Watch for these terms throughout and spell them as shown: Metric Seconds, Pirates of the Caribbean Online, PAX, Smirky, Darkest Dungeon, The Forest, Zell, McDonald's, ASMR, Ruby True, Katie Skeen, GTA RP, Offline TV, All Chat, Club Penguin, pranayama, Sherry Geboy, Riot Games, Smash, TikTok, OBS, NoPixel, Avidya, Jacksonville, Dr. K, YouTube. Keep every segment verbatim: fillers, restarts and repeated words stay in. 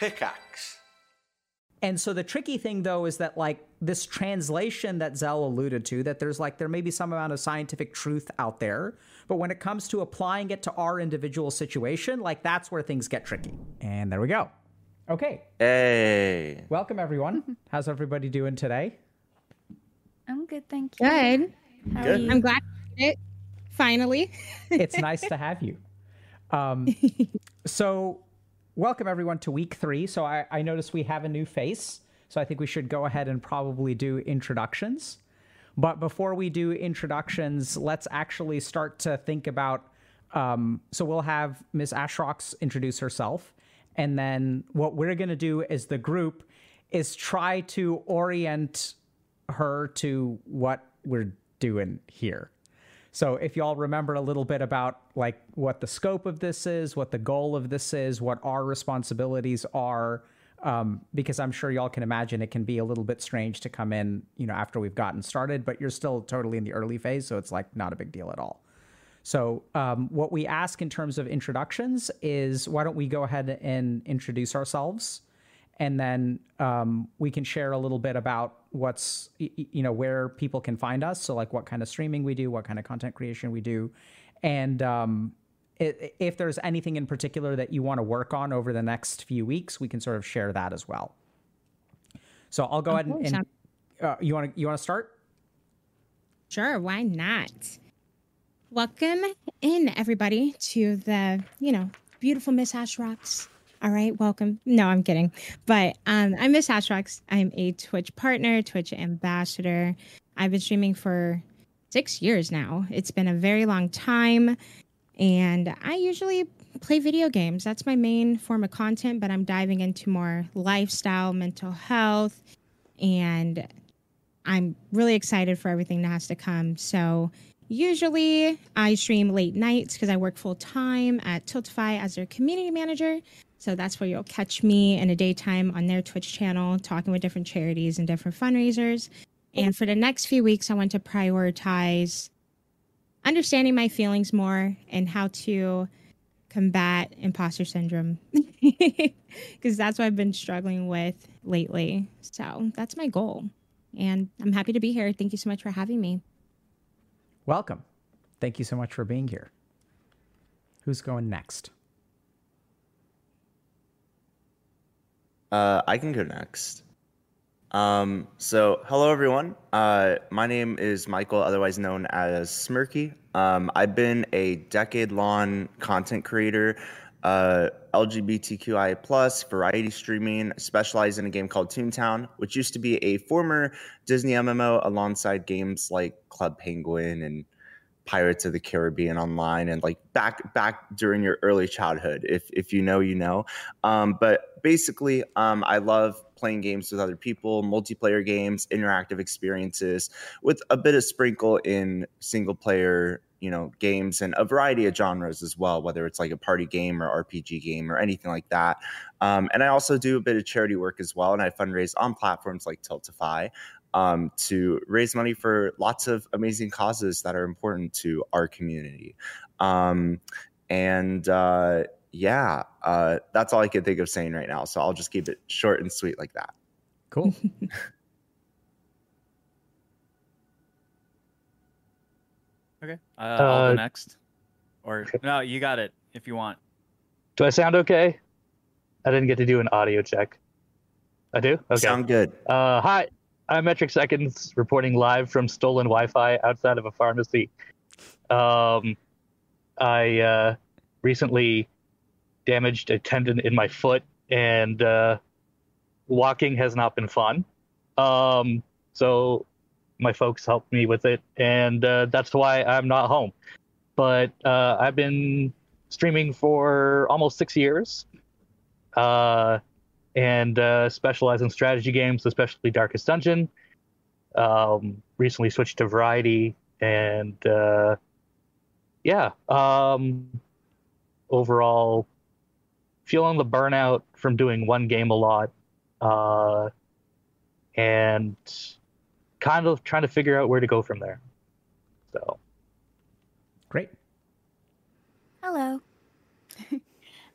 Pickaxe. And so the tricky thing, though, is that, like, this translation that Zell alluded to, that there's, like, there may be some amount of scientific truth out there, but when it comes to applying it to our individual situation, like, that's where things get tricky. And there we go. Okay. Hey. Welcome, everyone. How's everybody doing today? I'm good, thank you. Good. How good. Are you? I'm glad you did it, finally. It's nice to have you. Um, so... Welcome, everyone, to week three. So I, I noticed we have a new face, so I think we should go ahead and probably do introductions. But before we do introductions, let's actually start to think about... Um, so we'll have Miss Astrox introduce herself, and then what we're going to do as the group is try to orient her to what we're doing here. So if y'all remember a little bit about like what the scope of this is, what the goal of this is, what our responsibilities are, um, because I'm sure y'all can imagine it can be a little bit strange to come in, you know, after we've gotten started, but you're still totally in the early phase. So it's like not a big deal at all. So um, what we ask in terms of introductions is why don't we go ahead and introduce ourselves, and then um, we can share a little bit about what's, you know, where people can find us. So like what kind of streaming we do, what kind of content creation we do. And um, if there's anything in particular that you want to work on over the next few weeks, we can sort of share that as well. So I'll go ahead and, and uh, you want to you want to start? Sure. Why not? Welcome in, everybody, to the, you know, beautiful Miss Astrox. All right, welcome. No, I'm kidding. But um, I'm Miss Astrox. I'm a Twitch partner, Twitch ambassador. I've been streaming for six years now. It's been a very long time. And I usually play video games. That's my main form of content, but I'm diving into more lifestyle, mental health. And I'm really excited for everything that has to come. So usually I stream late nights because I work full time at Tiltify as their community manager. So that's where you'll catch me in the daytime on their Twitch channel, talking with different charities and different fundraisers. And for the next few weeks, I want to prioritize understanding my feelings more and how to combat imposter syndrome, because that's what I've been struggling with lately. So that's my goal. And I'm happy to be here. Thank you so much for having me. Welcome. Thank you so much for being here. Who's going next? Uh, I can go next. Um, so, hello everyone. Uh, my name is Michael, otherwise known as Smirky. Um, I've been a decade-long content creator, uh, L G B T Q I plus, variety streaming, specialized in a game called Toontown, which used to be a former Disney M M O alongside games like Club Penguin and Pirates of the Caribbean Online, and like back back during your early childhood, if if you know, you know. Um, but basically, um, I love playing games with other people, multiplayer games, interactive experiences, with a bit of sprinkle in single player, you know, games and a variety of genres as well, whether it's like a party game or R P G game or anything like that. Um, and I also do a bit of charity work as well, and I fundraise on platforms like Tiltify. Um, to raise money for lots of amazing causes that are important to our community. Um, and uh, yeah, uh, that's all I can think of saying right now. So I'll just keep it short and sweet like that. Cool. Okay. Uh, I'll go next. Or no, you got it if you want. Do I sound okay? I didn't get to do an audio check. I do? Okay. Sound good. Uh, hi. I'm Metric Seconds, reporting live from stolen Wi-Fi outside of a pharmacy. Um, I uh, recently damaged a tendon in my foot, and uh, walking has not been fun. Um, so my folks helped me with it, and uh, that's why I'm not home. But uh, I've been streaming for almost six years. Uh and uh, specialize in strategy games, especially Darkest Dungeon. Um, recently switched to variety, and uh, yeah, um, overall feeling the burnout from doing one game a lot, uh, and kind of trying to figure out where to go from there. So, great. Hello.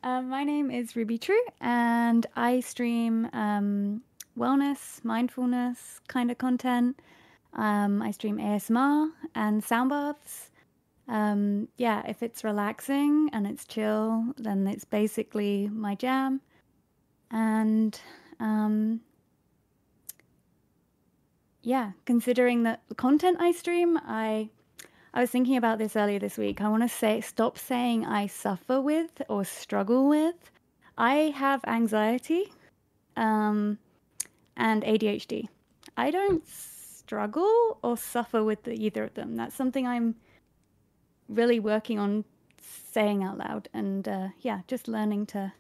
Um, my name is Ruby True, and I stream um, wellness, mindfulness kind of content. Um, I stream A S M R and sound baths. Um, yeah, if it's relaxing and it's chill, then it's basically my jam. And um, yeah, considering that the content I stream, I I was thinking about this earlier this week. I want to say stop saying I suffer with or struggle with. I have anxiety um, and A D H D. I don't struggle or suffer with the, either of them. That's something I'm really working on saying out loud, and uh, yeah, just learning to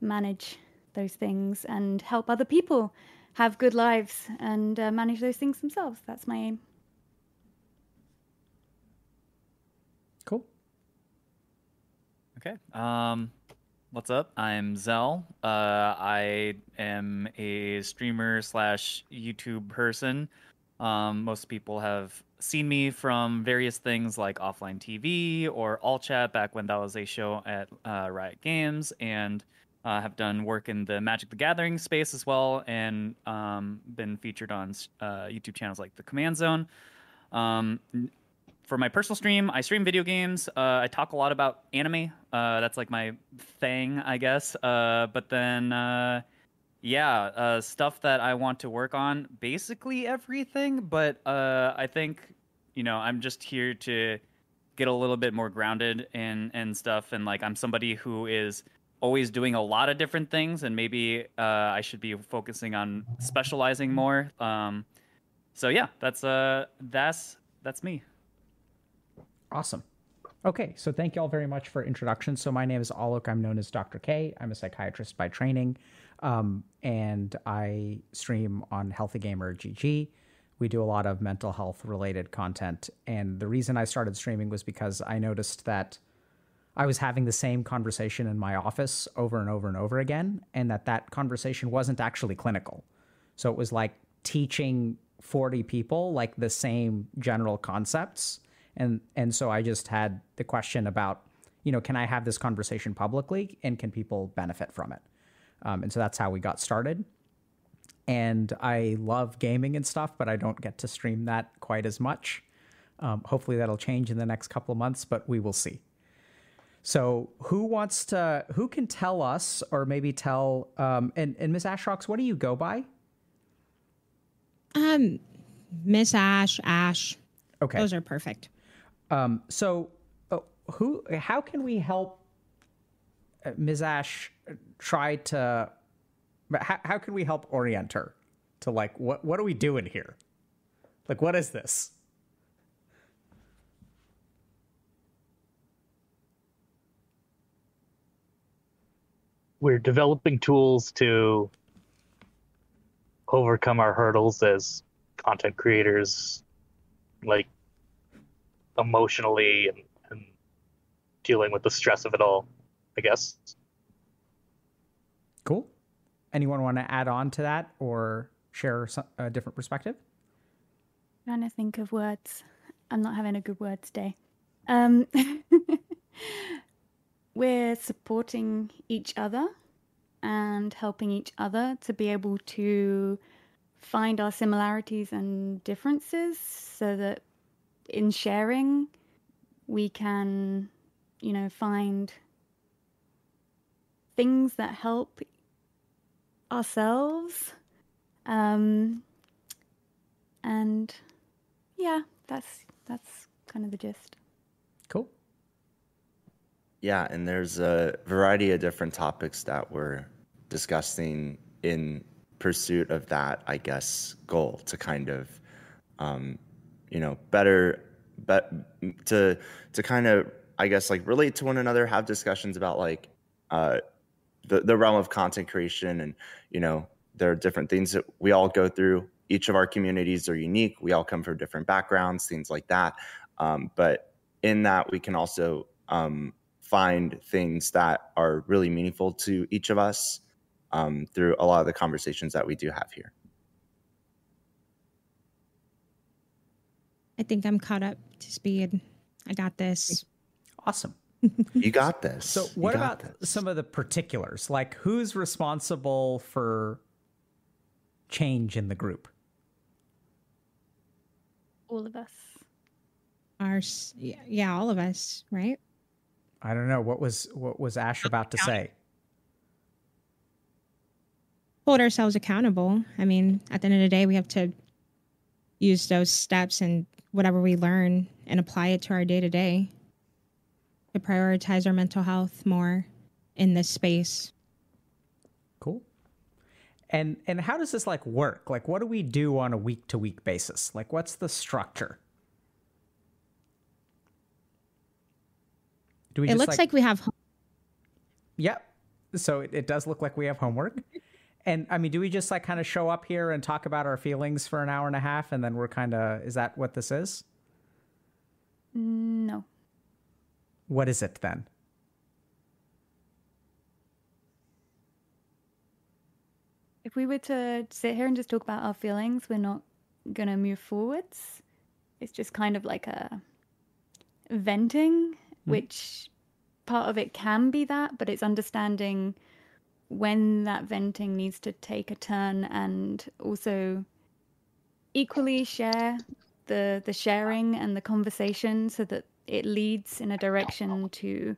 manage those things and help other people have good lives and uh, manage those things themselves. That's my aim. Okay. Um, what's up? I'm Zell. Uh, I am a streamer slash YouTube person. Um, most people have seen me from various things like Offline T V or All Chat back when that was a show at uh, Riot Games, and uh, have done work in the Magic the Gathering space as well, and um, been featured on uh, YouTube channels like the Command Zone. Um, For my personal stream, I stream video games. Uh, I talk a lot about anime. Uh, that's like my thing, I guess. Uh, but then, uh, yeah, uh, stuff that I want to work on, basically everything. But uh, I think, you know, I'm just here to get a little bit more grounded and, and stuff. And like, I'm somebody who is always doing a lot of different things. And maybe uh, I should be focusing on specializing more. Um, so yeah, that's uh, that's that's me. Awesome. Okay, so thank you all very much for introductions. So my name is Alok. I'm known as Doctor K. I'm a psychiatrist by training, um, and I stream on Healthy Gamer G G. We do a lot of mental health related content. And the reason I started streaming was because I noticed that I was having the same conversation in my office over and over and over again, and that that conversation wasn't actually clinical. So it was like teaching forty people like the same general concepts. And and so I just had the question about, you know, can I have this conversation publicly and can people benefit from it? Um, and so that's how we got started. And I love gaming and stuff, but I don't get to stream that quite as much. Um, hopefully that'll change in the next couple of months, but we will see. So who wants to, who can tell us or maybe tell, um, and, and Miss Astrox, what do you go by? Um, Miss Ash, Ash. Okay. Those are perfect. Um, so uh, who, how can we help uh, Miz Ash try to, how, how can we help orient her to like, what, what are we doing here? Like, what is this? We're developing tools to overcome our hurdles as content creators, like, emotionally and, and dealing with the stress of it all, I guess. Cool. Anyone want to add on to that or share some, a different perspective? I'm trying to think of words. I'm not having a good words day. Um, we're supporting each other and helping each other to be able to find our similarities and differences so that in sharing, we can, you know, find things that help ourselves. Um, and yeah, that's that's kind of the gist. Cool. Yeah, and there's a variety of different topics that we're discussing in pursuit of that, I guess, goal to kind of, um, you know, better, but to, to kind of, I guess, like relate to one another, have discussions about like, uh, the, the realm of content creation. And, you know, there are different things that we all go through. Each of our communities are unique. We all come from different backgrounds, things like that. Um, but in that we can also, um, find things that are really meaningful to each of us, um, through a lot of the conversations that we do have here. I think I'm caught up to speed. I got this. Awesome. You got this. So what about this. some of the particulars? Like, who's responsible for change in the group? All of us. Our, yeah, yeah, all of us, right? I don't know. What was what was Ash about to say? Hold ourselves accountable. I mean, at the end of the day, we have to use those steps and whatever we learn and apply it to our day-to-day to prioritize our mental health more in this space. Cool. And and how does this like work? Like, what do we do on a week-to-week basis? Like, what's the structure? Do we it just looks like, like we have homework. Yep. So it, it does look like we have homework. And I mean, do we just like kind of show up here and talk about our feelings for an hour and a half and then we're kind of, is that what this is? No. What is it then? If we were to sit here and just talk about our feelings, we're not going to move forwards. It's just kind of like a venting, mm-hmm. which part of it can be that, but it's understanding when that venting needs to take a turn, and also equally share the the sharing and the conversation so that it leads in a direction to,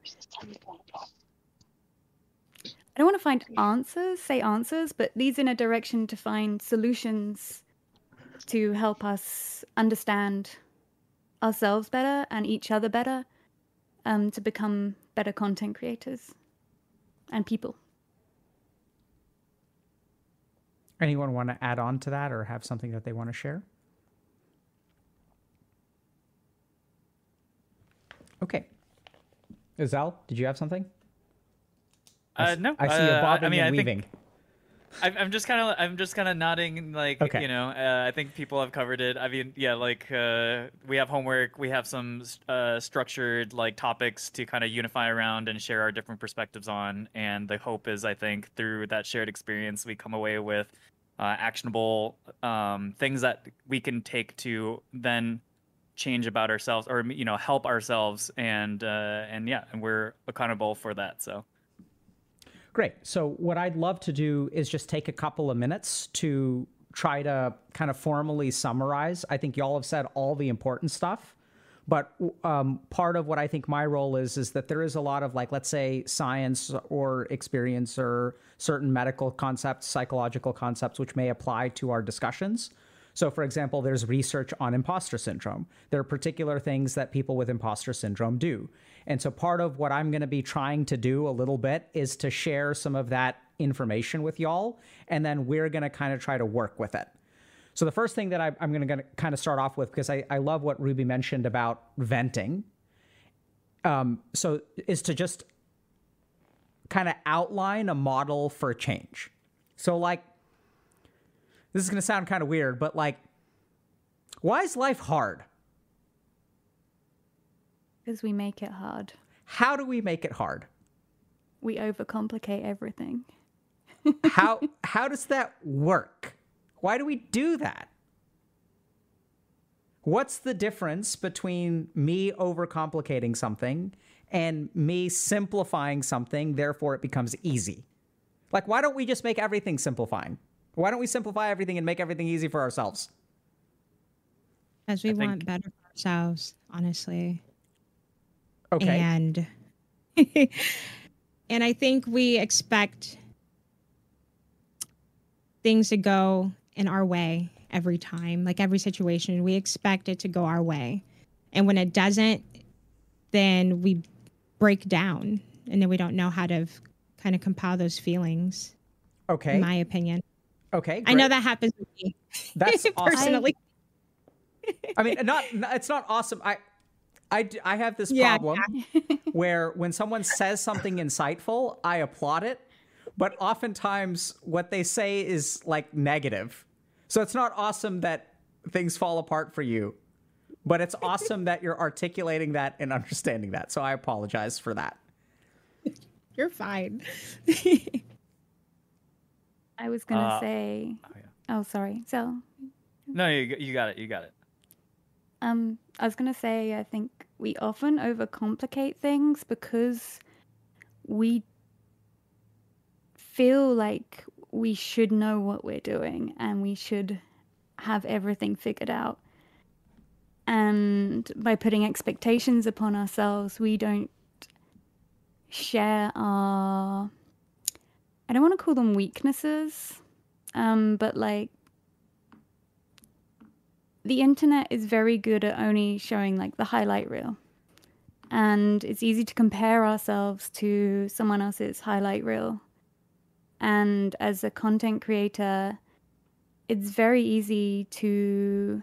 I don't want to find answers, say answers, but leads in a direction to find solutions to help us understand ourselves better and each other better, um, to become better content creators and people. Anyone want to add on to that or have something that they want to share? Okay. Zell, did you have something? Uh, I, no. I see uh, you bobbing I mean, and I weaving. Think, I'm just kind of I'm just kind of nodding, like, okay. you know, uh, I think people have covered it. I mean, yeah, like uh, we have homework. We have some uh, structured like topics to kind of unify around and share our different perspectives on. And the hope is, I think, through that shared experience, we come away with uh, actionable um, things that we can take to then change about ourselves, or, you know, help ourselves, and uh, and yeah, and we're accountable for that. So great. So what I'd love to do is just take a couple of minutes to try to kind of formally summarize. I think y'all have said all the important stuff, but um, part of what I think my role is, is that there is a lot of like, let's say science or experience or certain medical concepts, psychological concepts, which may apply to our discussions. So, for example, there's research on imposter syndrome. There are particular things that people with imposter syndrome do. And so part of what I'm going to be trying to do a little bit is to share some of that information with y'all, and then we're going to kind of try to work with it. So the first thing that I, I'm going to kind of start off with, because I, I love what Ruby mentioned about venting, um, so is to just kind of outline a model for change. So like, this is going to sound kind of weird, but like, why is life hard? Because we make it hard. How do we make it hard? We overcomplicate everything. how how does that work? Why do we do that? What's the difference between me overcomplicating something and me simplifying something, therefore it becomes easy? Like, why don't we just make everything simplifying? Why don't we simplify everything and make everything easy for ourselves? Because we I want think... better for ourselves, honestly. Okay. And and I think we expect things to go in our way every time. Like every situation, we expect it to go our way. And when it doesn't, then we break down. And then we don't know how to kind of compile those feelings. Okay. In my opinion. Okay, great. I know that happens to me. That's personally. Awesome. I mean, not it's not awesome. I, I, I have this yeah, problem yeah. where when someone says something insightful, I applaud it, but oftentimes what they say is like negative. So it's not awesome that things fall apart for you, but it's awesome that you're articulating that and understanding that. So I apologize for that. You're fine. I was going to uh, say, oh, yeah. oh, sorry. So, no, you, you got it. You got it. Um, I was going to say, I think we often overcomplicate things because we feel like we should know what we're doing and we should have everything figured out. And by putting expectations upon ourselves, we don't share our, I don't want to call them weaknesses, um, but like, the internet is very good at only showing like the highlight reel, and it's easy to compare ourselves to someone else's highlight reel. And as a content creator, it's very easy to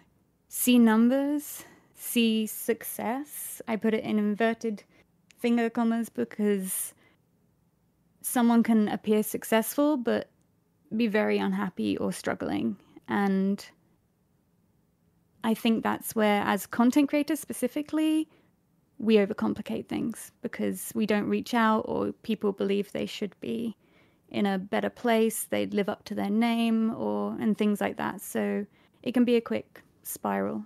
see numbers, see success. I put it in inverted finger commas because someone can appear successful but be very unhappy or struggling. And I think that's where, as content creators specifically, we overcomplicate things because we don't reach out, or people believe they should be in a better place, they live up to their name, or and things like that. So it can be a quick spiral.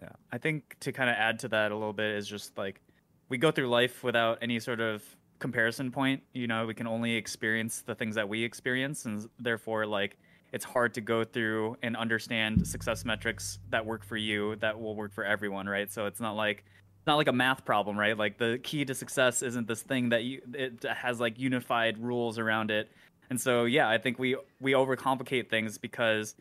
Yeah, I think to kind of add to that a little bit is just like, we go through life without any sort of comparison point. You know, we can only experience the things that we experience, and therefore, like, it's hard to go through and understand success metrics that work for you, that will work for everyone, right? So it's not like it's not like a math problem, right? Like, the key to success isn't this thing that you, it has like unified rules around it. And so, yeah, I think we we overcomplicate things because,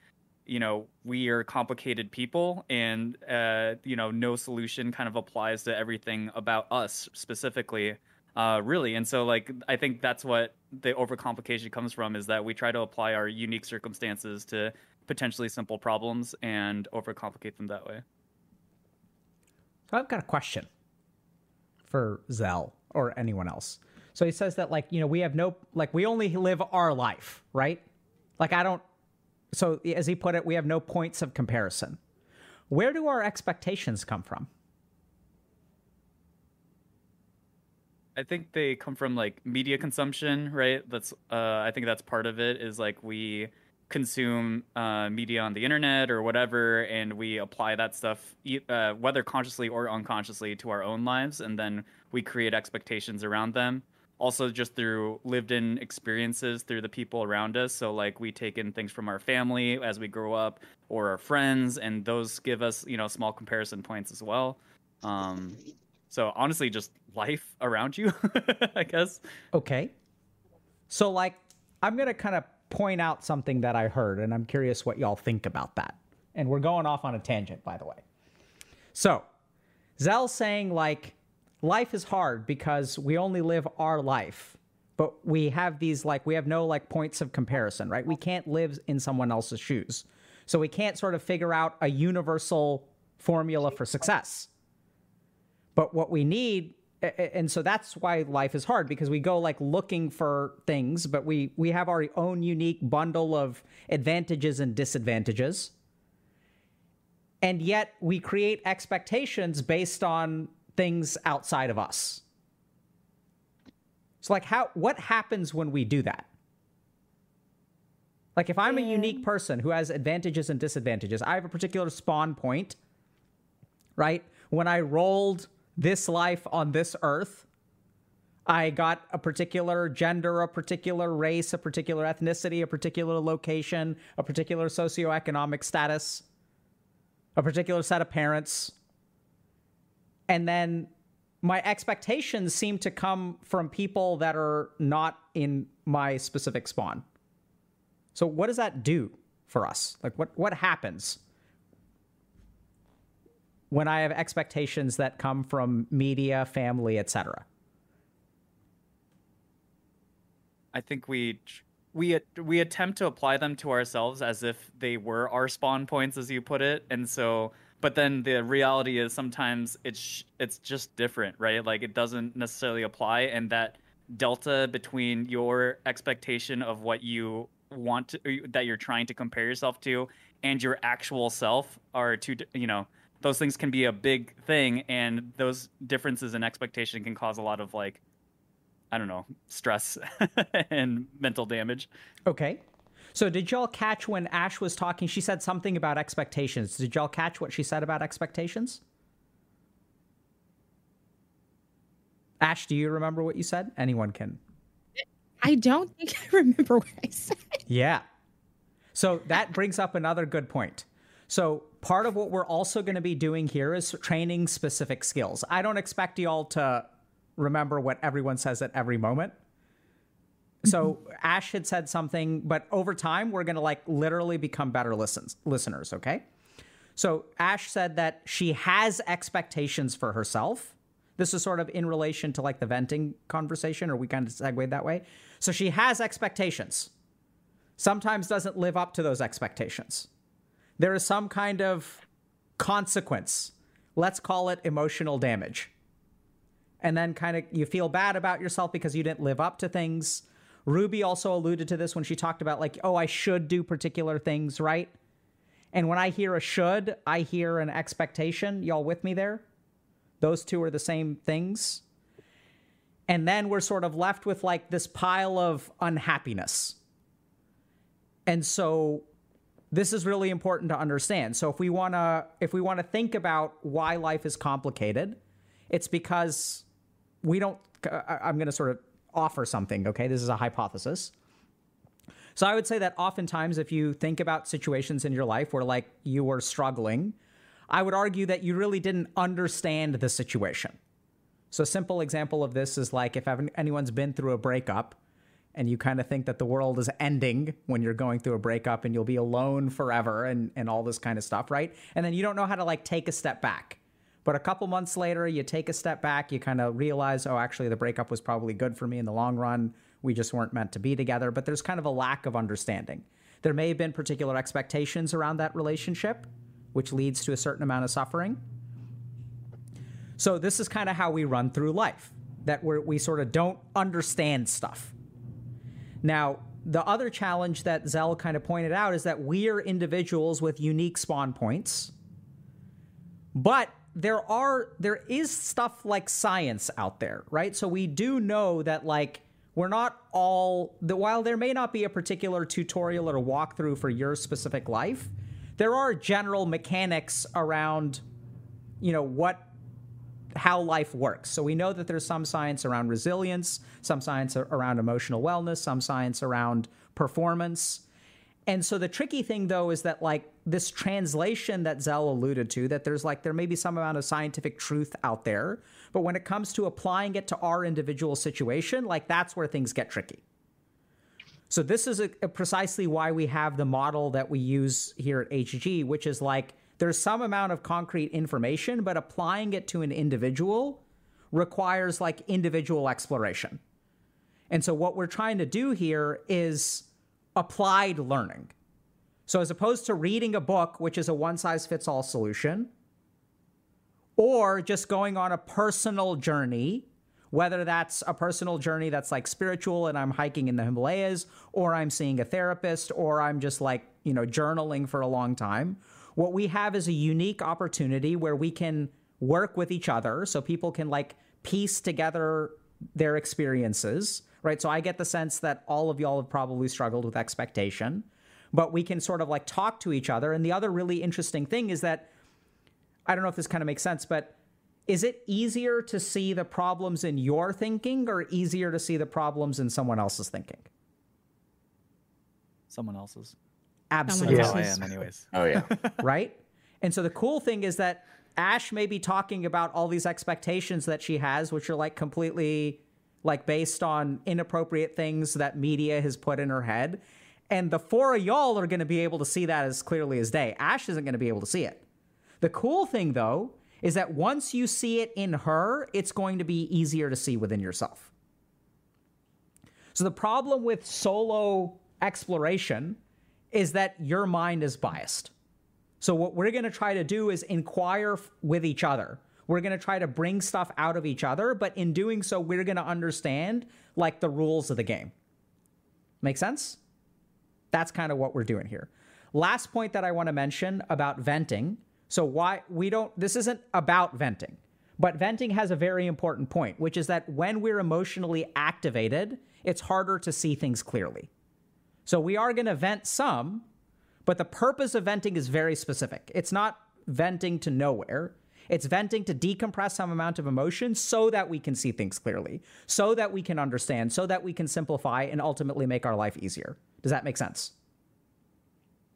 you know, we are complicated people, and uh, you know, no solution kind of applies to everything about us specifically. Uh, really. And so, like, I think that's what the overcomplication comes from, is that we try to apply our unique circumstances to potentially simple problems and overcomplicate them that way. So I've got a question for Zell or anyone else. So he says that, like, you know, we have no, like, we only live our life, right? Like, I don't, so as he put it, we have no points of comparison. Where do our expectations come from? I think they come from, like, media consumption, right? That's uh, I think that's part of it, is like, we consume uh, media on the internet or whatever, and we apply that stuff, uh, whether consciously or unconsciously, to our own lives, and then we create expectations around them. Also, just through lived-in experiences through the people around us. So, like, we take in things from our family as we grow up, or our friends, and those give us, you know, small comparison points as well. Um, so, honestly, just life around you, I guess. Okay. So, like, I'm going to kind of point out something that I heard, and I'm curious what y'all think about that. And we're going off on a tangent, by the way. So, Zell's saying, like, life is hard because we only live our life, but we have these, like, we have no, like, points of comparison, right? We can't live in someone else's shoes. So we can't sort of figure out a universal formula for success. But what we need, and so that's why life is hard, because we go, like, looking for things, but we, we have our own unique bundle of advantages and disadvantages. And yet we create expectations based on things outside of us. So, like, how, what happens when we do that? Like, if I'm a unique person who has advantages and disadvantages, I have a particular spawn point, right? When I rolled this life on this earth, I got a particular gender, a particular race, a particular ethnicity, a particular location, a particular socioeconomic status, a particular set of parents. And then my expectations seem to come from people that are not in my specific spawn. So what does that do for us? Like, what, what happens when I have expectations that come from media, family, et cetera? I think we we we attempt to apply them to ourselves as if they were our spawn points, as you put it, and so. But then the reality is sometimes it's it's just different, right? Like, it doesn't necessarily apply, and that delta between your expectation of what you want to, that you're trying to compare yourself to, and your actual self are two, you know. Those things can be a big thing, and those differences in expectation can cause a lot of, like, I don't know, stress and mental damage. Okay. So did y'all catch when Ash was talking, she said something about expectations. Did y'all catch what she said about expectations? Ash, do you remember what you said? Anyone can. I don't think I remember what I said. Yeah. So that brings up another good point. So part of what we're also going to be doing here is training specific skills. I don't expect y'all to remember what everyone says at every moment. So Ash had said something, but over time, we're going to like literally become better listens, listeners, okay? So Ash said that she has expectations for herself. This is sort of in relation to like the venting conversation, or we kind of segued that way. So she has expectations. Sometimes doesn't live up to those expectations. There is some kind of consequence. Let's call it emotional damage. And then kind of you feel bad about yourself because you didn't live up to things. Ruby also alluded to this when she talked about like, oh, I should do particular things, right? And when I hear a should, I hear an expectation. Y'all with me there? Those two are the same things. And then we're sort of left with like this pile of unhappiness. And so this is really important to understand. So if we want to if we want to think about why life is complicated, it's because we don't, I'm going to sort of offer something, okay? This is a hypothesis. So I would say that oftentimes if you think about situations in your life where like you were struggling, I would argue that you really didn't understand the situation. So a simple example of this is like if anyone's been through a breakup and you kind of think that the world is ending when you're going through a breakup and you'll be alone forever and, and all this kind of stuff, right? And then you don't know how to like take a step back. But a couple months later, you take a step back, you kind of realize, oh, actually, the breakup was probably good for me in the long run. We just weren't meant to be together. But there's kind of a lack of understanding. There may have been particular expectations around that relationship, which leads to a certain amount of suffering. So this is kind of how we run through life, that we're, we sort of don't understand stuff. Now, the other challenge that Zell kind of pointed out is that we are individuals with unique spawn points. But There are, there is stuff like science out there, right? So we do know that like, we're not all, that while there may not be a particular tutorial or walkthrough for your specific life, there are general mechanics around, you know, what, how life works. So we know that there's some science around resilience, some science around emotional wellness, some science around performance. And so the tricky thing, though, is that, like, this translation that Zell alluded to, that there's, like, there may be some amount of scientific truth out there, but when it comes to applying it to our individual situation, like, that's where things get tricky. So this is a, a precisely why we have the model that we use here at H G, which is, like, there's some amount of concrete information, but applying it to an individual requires, like, individual exploration. And so what we're trying to do here is applied learning. So as opposed to reading a book, which is a one-size-fits-all solution, or just going on a personal journey, whether that's a personal journey that's like spiritual and I'm hiking in the Himalayas, or I'm seeing a therapist, or I'm just like, you know, journaling for a long time. What we have is a unique opportunity where we can work with each other so people can like piece together their experiences. Right, so I get the sense that all of y'all have probably struggled with expectation, but we can sort of like talk to each other. And the other really interesting thing is that, I don't know if this kind of makes sense, but is it easier to see the problems in your thinking or easier to see the problems in someone else's thinking? Someone else's. Absolutely. Someone else's. That's how I am anyways. Oh yeah. Right? And so the cool thing is that Ash may be talking about all these expectations that she has, which are like completely like based on inappropriate things that media has put in her head. And the four of y'all are going to be able to see that as clearly as day. Ash isn't going to be able to see it. The cool thing, though, is that once you see it in her, it's going to be easier to see within yourself. So the problem with solo exploration is that your mind is biased. So what we're going to try to do is inquire with each other. We're going to try to bring stuff out of each other, but in doing so, we're going to understand, like, the rules of the game. Make sense? That's kind of what we're doing here. Last point that I want to mention about venting. So why we don't, this isn't about venting, but venting has a very important point, which is that when we're emotionally activated, it's harder to see things clearly. So we are going to vent some, but the purpose of venting is very specific. It's not venting to nowhere. It's venting to decompress some amount of emotion so that we can see things clearly, so that we can understand, so that we can simplify and ultimately make our life easier. Does that make sense?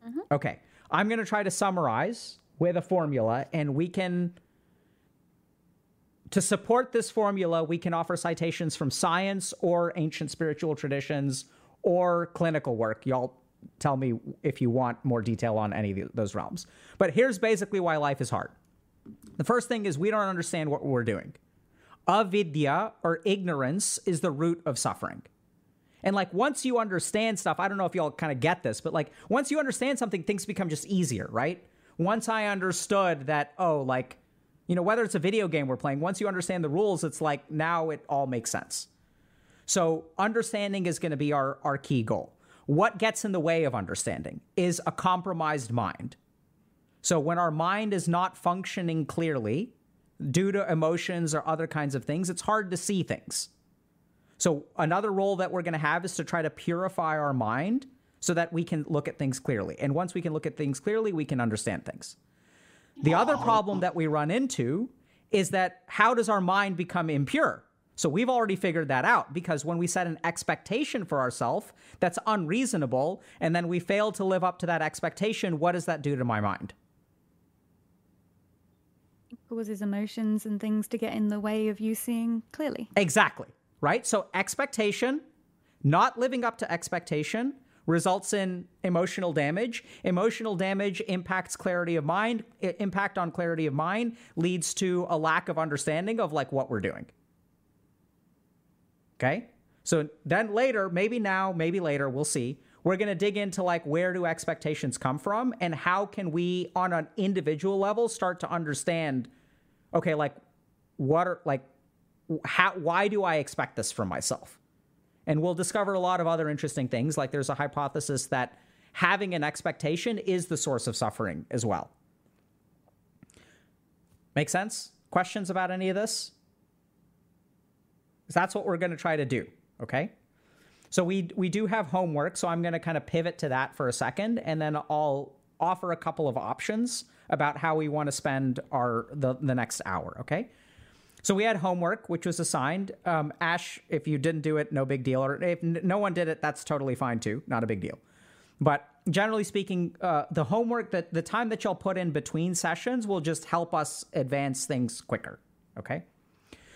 Mm-hmm. Okay. I'm going to try to summarize with a formula, and we can, to support this formula, we can offer citations from science or ancient spiritual traditions or clinical work. Y'all tell me if you want more detail on any of those realms. But here's basically why life is hard. The first thing is we don't understand what we're doing. Avidya, or ignorance, is the root of suffering. And like, once you understand stuff, I don't know if y'all kind of get this, but like, once you understand something, things become just easier, right? Once I understood that, oh, like, you know, whether it's a video game we're playing, once you understand the rules, it's like, now it all makes sense. So understanding is going to be our, our key goal. What gets in the way of understanding is a compromised mind. So when our mind is not functioning clearly due to emotions or other kinds of things, it's hard to see things. So another role that we're going to have is to try to purify our mind so that we can look at things clearly. And once we can look at things clearly, we can understand things. The other problem that we run into is that how does our mind become impure? So we've already figured that out, because when we set an expectation for ourselves that's unreasonable and then we fail to live up to that expectation, what does that do to my mind? It causes emotions and things to get in the way of you seeing clearly. Exactly. Right? So expectation, not living up to expectation, results in emotional damage. Emotional damage impacts clarity of mind. Impact on clarity of mind leads to a lack of understanding of like what we're doing. Okay? So then later, maybe now, maybe later, we'll see. We're going to dig into like, where do expectations come from, and how can we on an individual level start to understand, okay, like what are like, How, why do I expect this from myself? And we'll discover a lot of other interesting things. Like there's a hypothesis that having an expectation is the source of suffering as well. Make sense? Questions about any of this? Because that's what we're going to try to do, okay? So we, we do have homework, so I'm going to kind of pivot to that for a second, and then I'll offer a couple of options about how we want to spend our the, the next hour, okay? So we had homework, which was assigned. Um, Ash, if you didn't do it, no big deal. Or if n- no one did it, that's totally fine too. Not a big deal. But generally speaking, uh, the homework, that the time that y'all put in between sessions will just help us advance things quicker. Okay?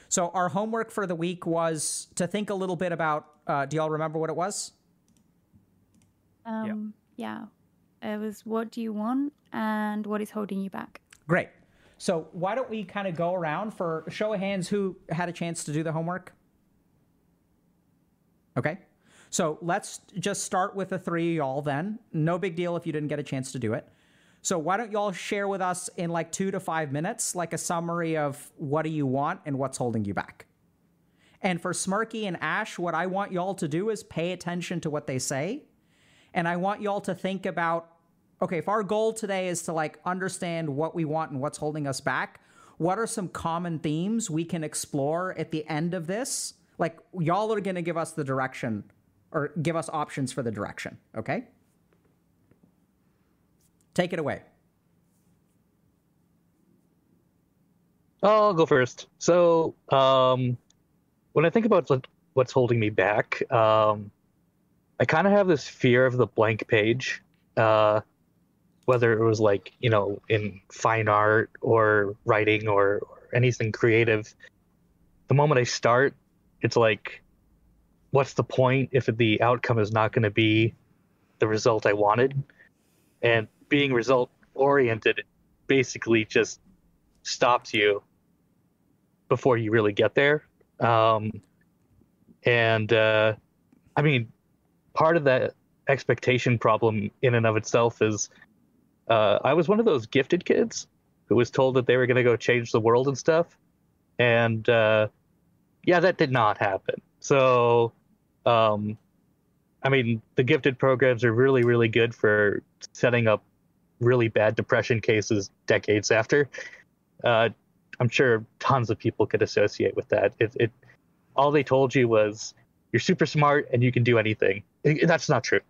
So our homework for the week was to think a little bit about, uh, do y'all remember what it was? Um, yeah. yeah. It was, what do you want and what is holding you back? Great. So why don't we kind of go around for show of hands who had a chance to do the homework? Okay. So let's just start with the three of y'all then. No big deal if you didn't get a chance to do it. So why don't y'all share with us in like two to five minutes, like a summary of what do you want and what's holding you back? And for Smirky and Ash, what I want y'all to do is pay attention to what they say. And I want y'all to think about, okay, if our goal today is to like understand what we want and what's holding us back, what are some common themes we can explore at the end of this? Like y'all are going to give us the direction or give us options for the direction. Okay. Take it away. I'll go first. So um, when I think about what's holding me back, um, I kind of have this fear of the blank page. Uh, Whether it was like, you know, in fine art or writing or, or anything creative, the moment I start, it's like, what's the point if the outcome is not going to be the result I wanted? And being result oriented basically just stops you before you really get there. Um, and uh, I mean, part of that expectation problem in and of itself is, Uh, I was one of those gifted kids who was told that they were going to go change the world and stuff. And uh, yeah, that did not happen. So, um, I mean, the gifted programs are really, really good for setting up really bad depression cases decades after. Uh, I'm sure tons of people could associate with that. It, it, all they told you was you're super smart and you can do anything. That's not true.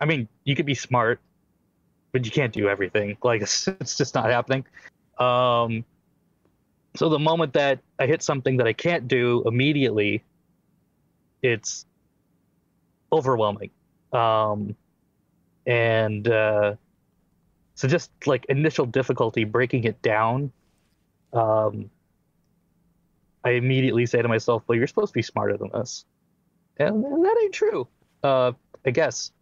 I mean, you could be smart, but you can't do everything. Like, it's, it's just not happening. Um, so the moment that I hit something that I can't do immediately, it's overwhelming. Um, and uh, so just like initial difficulty, breaking it down, um, I immediately say to myself, well, you're supposed to be smarter than this. And, and that ain't true, uh, I guess.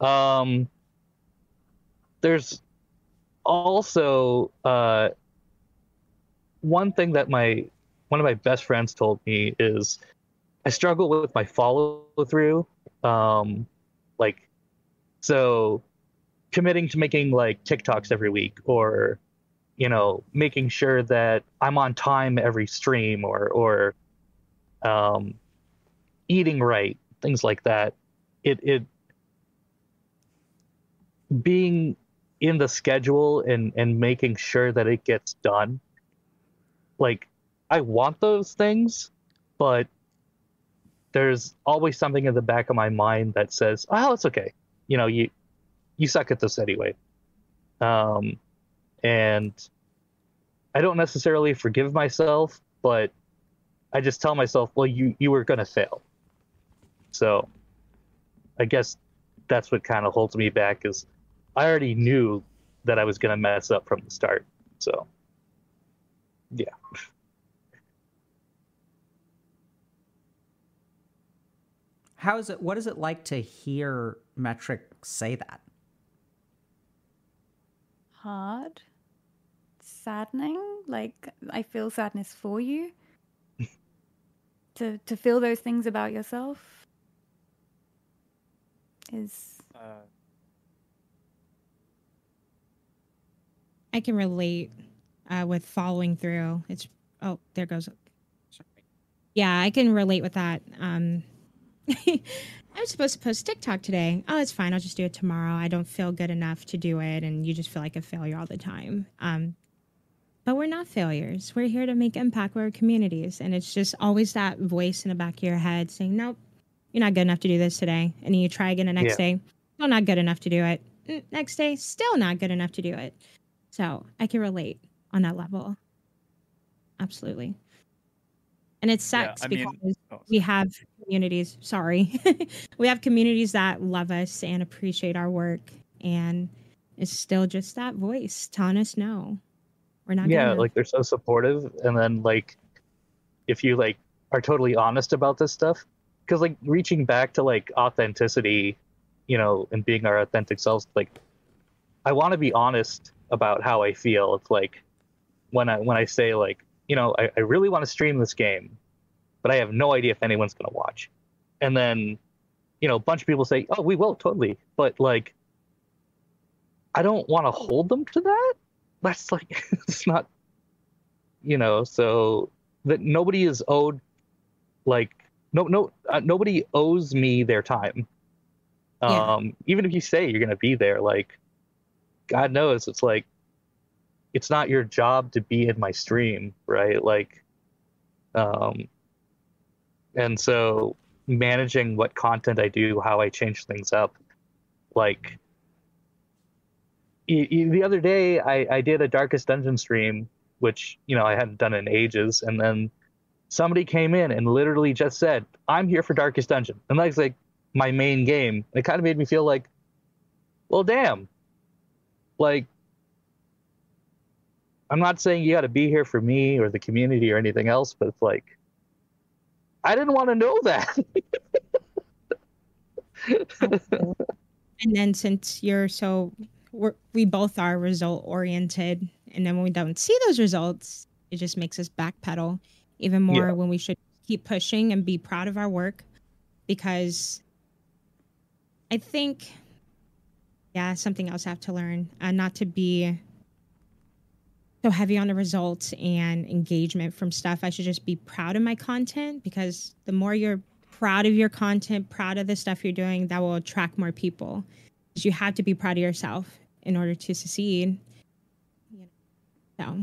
Um, there's also uh, one thing that my one of my best friends told me is I struggle with my follow through. Um, like, so committing to making like TikToks every week, or, you know, making sure that I'm on time every stream, or, or um, eating right, things like that. It, it, being in the schedule and, and making sure that it gets done. Like, I want those things, but there's always something in the back of my mind that says, oh, it's okay. You know, you, you suck at this anyway. Um, and I don't necessarily forgive myself, but I just tell myself, well, you, you were going to fail. So I guess that's what kind of holds me back, is I already knew that I was going to mess up from the start. So, yeah. How is it, what is it like to hear Metric say that? Hard. Saddening. Like, I feel sadness for you. to, to feel those things about yourself is... Uh... I can relate uh, with following through. It's oh, there goes. Sorry. Yeah, I can relate with that. Um, I was supposed to post TikTok today. Oh, it's fine. I'll just do it tomorrow. I don't feel good enough to do it, and you just feel like a failure all the time. Um, but we're not failures. We're here to make impact with our communities, and it's just always that voice in the back of your head saying, "Nope, you're not good enough to do this today." And then you try again the next yeah. day. Still not good enough to do it. Next day, still not good enough to do it. So I can relate on that level. Absolutely. And it sucks yeah, because mean, oh, we have communities, sorry, we have communities that love us and appreciate our work. And it's still just that voice telling us, no, we're not. Yeah, like, they're so supportive. And then, like, if you like are totally honest about this stuff, because like reaching back to like authenticity, you know, and being our authentic selves, like, I want to be honest about how I feel. It's like when I when I say, like, you know, I, I really want to stream this game, but I have no idea if anyone's going to watch. And then, you know, a bunch of people say, oh, we will, totally. But like, I don't want to hold them to that. That's like, it's not, you know, so that nobody is owed, like, no, no, uh, nobody owes me their time. Yeah. Um, even if you say you're going to be there, like, God knows, it's like, it's not your job to be in my stream, right? Like, um, and so managing what content I do, how I change things up. Like, e e the other day, I, I did a Darkest Dungeon stream, which, you know, I hadn't done in ages. And then somebody came in and literally just said, I'm here for Darkest Dungeon. And that's like my main game. It kind of made me feel like, well, damn. Like, I'm not saying you got to be here for me or the community or anything else, but it's like, I didn't want to know that. And then since you're so, we're, we both are result oriented, and then when we don't see those results, it just makes us backpedal even more yeah. when we should keep pushing and be proud of our work, because I think... Yeah, something else I have to learn, uh, not to be so heavy on the results and engagement from stuff. I should just be proud of my content, because the more you're proud of your content, proud of the stuff you're doing, that will attract more people. Because you have to be proud of yourself in order to succeed. So,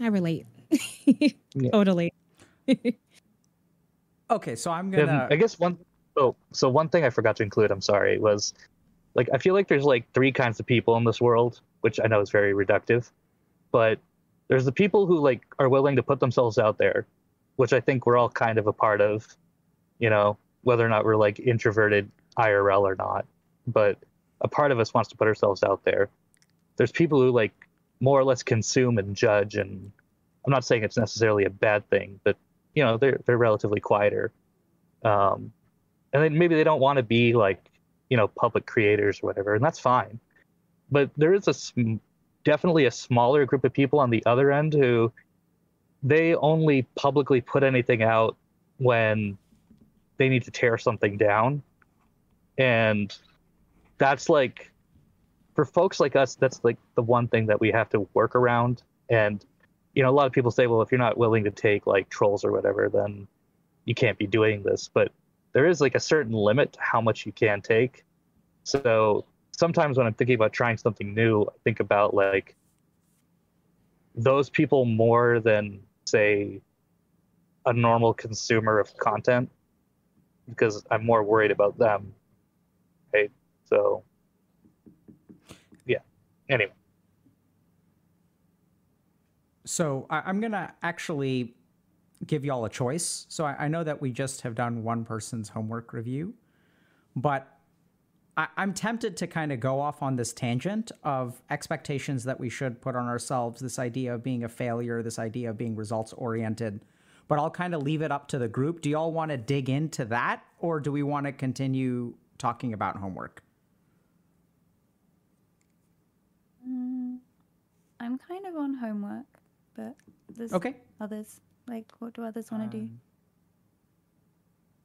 I relate. Yeah. Totally. Okay, so I'm going to... I guess one... Oh, so one thing I forgot to include, I'm sorry, was... like, I feel like there's like three kinds of people in this world, which I know is very reductive, but there's the people who like are willing to put themselves out there, which I think we're all kind of a part of, you know, whether or not we're like introverted I R L or not, but a part of us wants to put ourselves out there. There's people who like more or less consume and judge, and I'm not saying it's necessarily a bad thing, but you know, they're they're relatively quieter. Um, and then maybe they don't want to be like, you know, public creators or whatever, and that's fine. But there is a sm definitely a smaller group of people on the other end who they only publicly put anything out when they need to tear something down. And that's like, for folks like us, that's like the one thing that we have to work around. And, you know, a lot of people say, well, if you're not willing to take like trolls or whatever, then you can't be doing this. But there is like a certain limit to how much you can take. So sometimes when I'm thinking about trying something new, I think about like those people more than, say, a normal consumer of content, because I'm more worried about them. Right? So, yeah. Anyway. So I I'm going to actually give y'all a choice. So I, I know that we just have done one person's homework review, but I I'm tempted to kind of go off on this tangent of expectations that we should put on ourselves, this idea of being a failure, this idea of being results-oriented, but I'll kind of leave it up to the group. Do y'all want to dig into that, or do we want to continue talking about homework? Mm, I'm kind of on homework, but there's okay. others. Like, what do others want to um, do?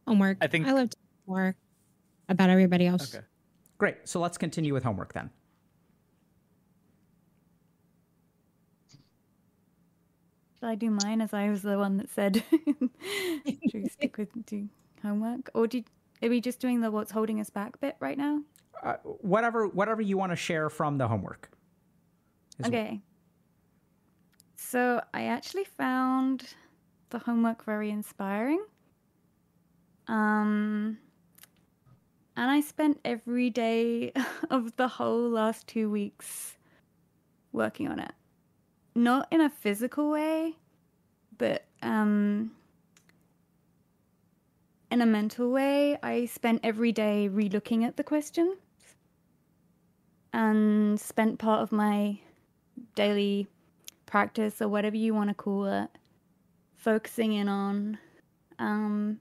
Homework. I think I love homework about everybody else. Okay. Great. So let's continue with homework then. Shall I do mine, as I was the one that said, should we stick with do homework? Or did, are we just doing the what's holding us back bit right now? Uh, whatever, whatever you want to share from the homework. Okay. Well. So I actually found the homework very inspiring. Um, and I spent every day of the whole last two weeks working on it. Not in a physical way, but um, in a mental way. I spent every day re-looking at the questions and spent part of my daily practice, or whatever you want to call it, focusing in on um,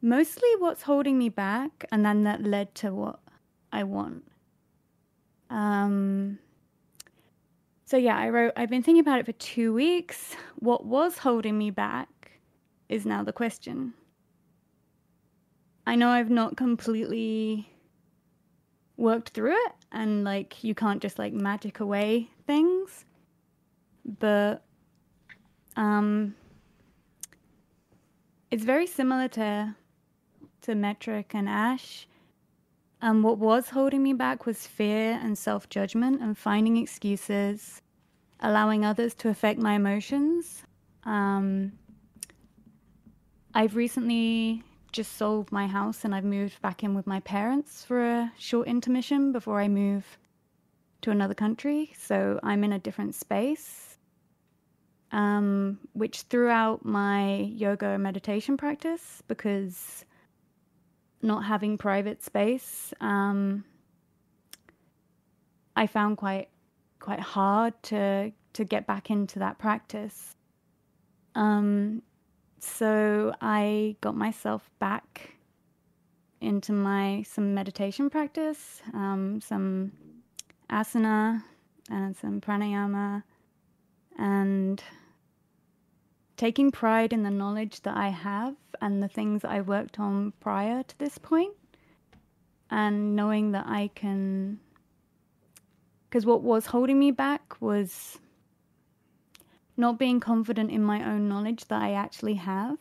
mostly what's holding me back, and then that led to what I want. Um, so yeah, I wrote, I've been thinking about it for two weeks. What was holding me back is now the question. I know I've not completely worked through it, and like you can't just like magic away things. But um, it's very similar to, to Metric and Ash. Um, what was holding me back was fear and self-judgment and finding excuses, allowing others to affect my emotions. Um, I've recently just sold my house, and I've moved back in with my parents for a short intermission before I move to another country. So I'm in a different space. Um, which throughout my yoga and meditation practice, because not having private space, um, I found quite quite hard to to get back into that practice. Um, so I got myself back into my some meditation practice, um, some asana, and some pranayama, and taking pride in the knowledge that I have and the things I worked on prior to this point, and knowing that I can, because what was holding me back was not being confident in my own knowledge that I actually have.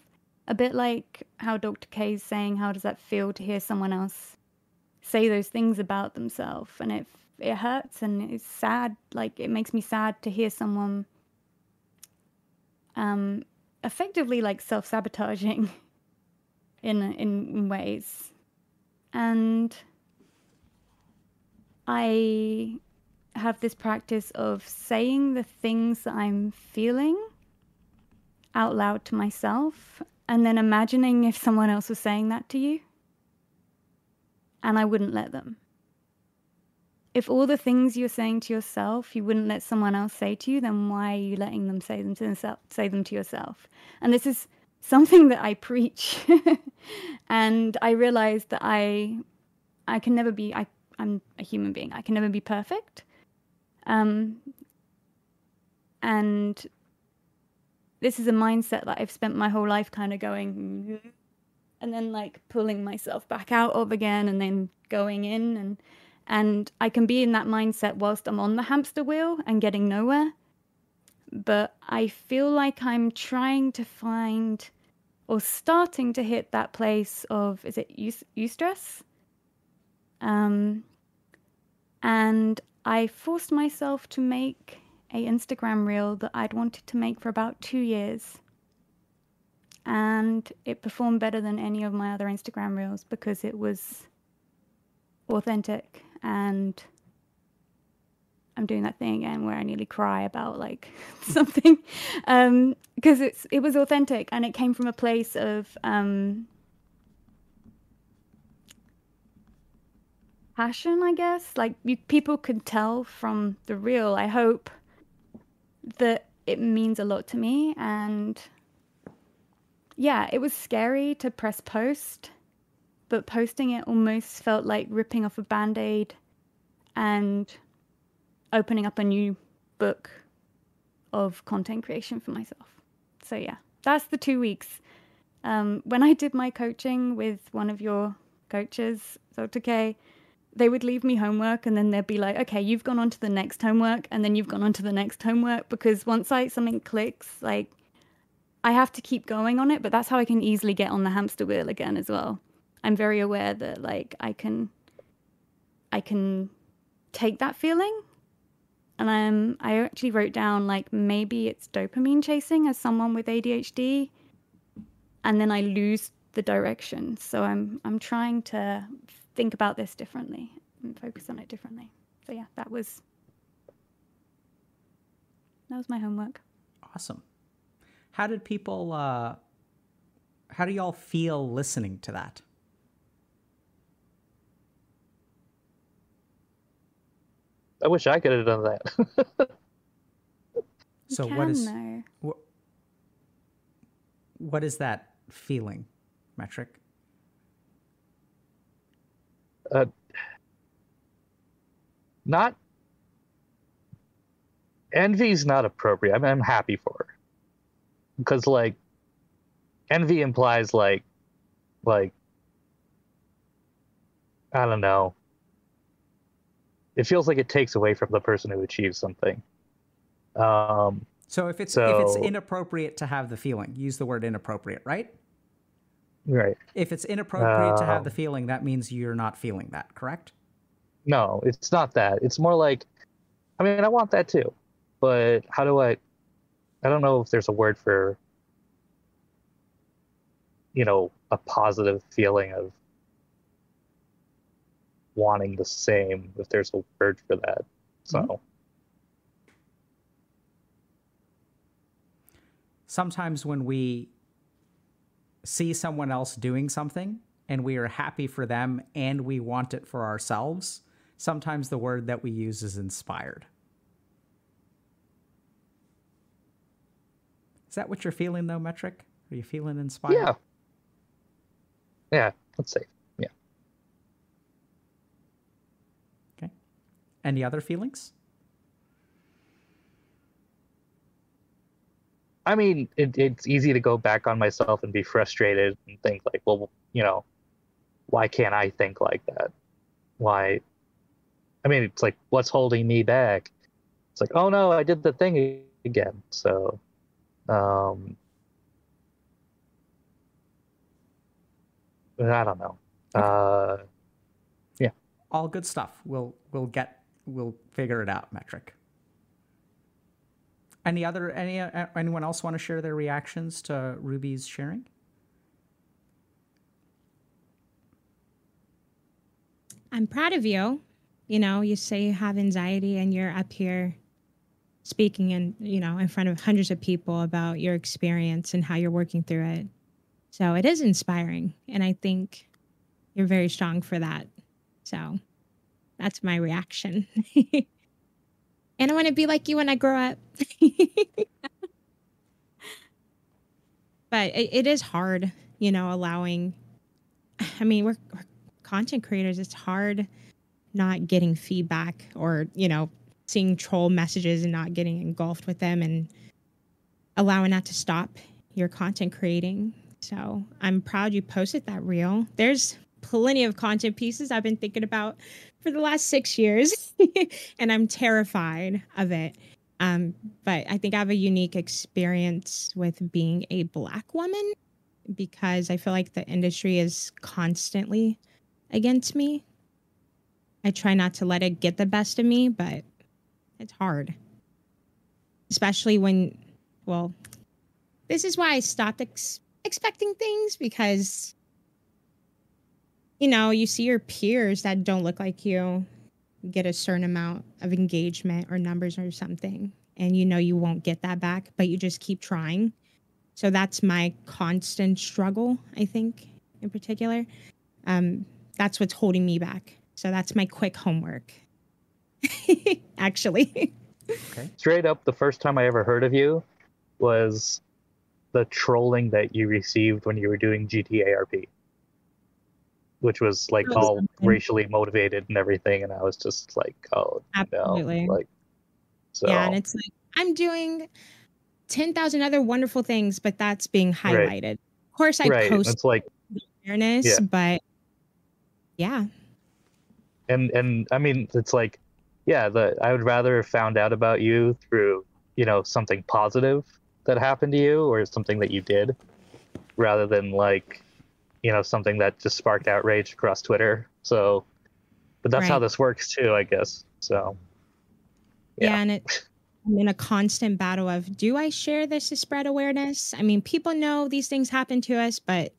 A bit like how Doctor K is saying, how does that feel to hear someone else say those things about themselves? And it, it hurts, and it's sad. Like, it makes me sad to hear someone Um, effectively like self-sabotaging in, in in ways. And I have this practice of saying the things that I'm feeling out loud to myself and then imagining if someone else was saying that to you. And I wouldn't let them. If all the things you're saying to yourself, you wouldn't let someone else say to you, then why are you letting them say them to themselves, say them to yourself? And this is something that I preach. And I realized that I, I can never be, I, I'm a human being. I can never be perfect. Um, and this is a mindset that I've spent my whole life kind of going, mm-hmm, and then like pulling myself back out of again and then going in and, And I can be in that mindset whilst I'm on the hamster wheel and getting nowhere. But I feel like I'm trying to find or starting to hit that place of, is it eustress? Um, and I forced myself to make a Instagram reel that I'd wanted to make for about two years. And it performed better than any of my other Instagram reels because it was authentic. And I'm doing that thing again where I nearly cry about like something um, because it's it was authentic and it came from a place of um, passion, I guess. Like you, people could tell from the reel, I hope, that it means a lot to me. And yeah, it was scary to press post. But posting it almost felt like ripping off a Band-Aid and opening up a new book of content creation for myself. So yeah, that's the two weeks. Um, when I did my coaching with one of your coaches, Doctor K, they would leave me homework and then they'd be like, okay, you've gone on to the next homework and then you've gone on to the next homework, because once I something clicks, like I have to keep going on it, but that's how I can easily get on the hamster wheel again as well. I'm very aware that like I can, I can take that feeling, and I'm I actually wrote down like maybe it's dopamine chasing as someone with A D H D, and then I lose the direction. So I'm I'm trying to think about this differently and focus on it differently. So yeah, that was that was my homework. Awesome. How did people? Uh, how do y'all feel listening to that? I wish I could have done that. So what is what, what is that feeling, Metric? Uh, not envy is not appropriate. I mean, I'm happy for her because like envy implies like like I don't know. It feels like it takes away from the person who achieves something. Um, so if it's so, if it's inappropriate to have the feeling, use the word inappropriate, right? Right. If it's inappropriate um, to have the feeling, that means you're not feeling that, correct? No, it's not that. It's more like, I mean, I want that too, but how do I? I don't know if there's a word for, you know, a positive feeling of wanting the same, if there's a word for that. So mm-hmm. Sometimes when we see someone else doing something and we are happy for them and we want it for ourselves, sometimes the word that we use is inspired. Is that what you're feeling though, Metric? Are you feeling inspired? Yeah. Yeah, let's see. Any other feelings? I mean, it, it's easy to go back on myself and be frustrated and think like, well, you know, why can't I think like that? Why? I mean, it's like, what's holding me back? It's like, oh no, I did the thing again. So, um, I don't know. Okay. Uh, yeah. All good stuff. We'll, we'll get, We'll figure it out, Metric. Any other, any anyone else want to share their reactions to Ruby's sharing? I'm proud of you. you know, you say you have anxiety and you're up here speaking in, you know, in front of hundreds of people about your experience and how you're working through it. So it is inspiring. And I think you're very strong for that. So that's my reaction. And I want to be like you when I grow up. But it, it is hard, you know, allowing, I mean, we're, we're content creators. It's hard not getting feedback or, you know, seeing troll messages and not getting engulfed with them and allowing that to stop your content creating. So I'm proud you posted that reel. There's plenty of content pieces I've been thinking about for the last six years and I'm terrified of it. Um, but I think I have a unique experience with being a Black woman because I feel like the industry is constantly against me. I try not to let it get the best of me, but it's hard, especially when, well, this is why I stopped ex expecting things because, you know, you see your peers that don't look like you get a certain amount of engagement or numbers or something, and you know you won't get that back, but you just keep trying. So that's my constant struggle, I think, in particular. Um, that's what's holding me back. So that's my quick homework. Actually. Okay. Straight up, the first time I ever heard of you was the trolling that you received when you were doing G T A R P, which was like was all something. racially motivated and everything. And I was just like, oh, absolutely. No. Like, so. Yeah, and it's like, I'm doing ten thousand other wonderful things, but that's being highlighted. Right. Of course, I right. post it's like, awareness, yeah. but yeah. And, and I mean, it's like, yeah, the, I would rather have found out about you through, you know, something positive that happened to you or something that you did rather than like, you know, something that just sparked outrage across Twitter. So, but that's right. how this works too, I guess. So, yeah. yeah and it, I'm in a constant battle of, do I share this to spread awareness? I mean, people know these things happen to us, but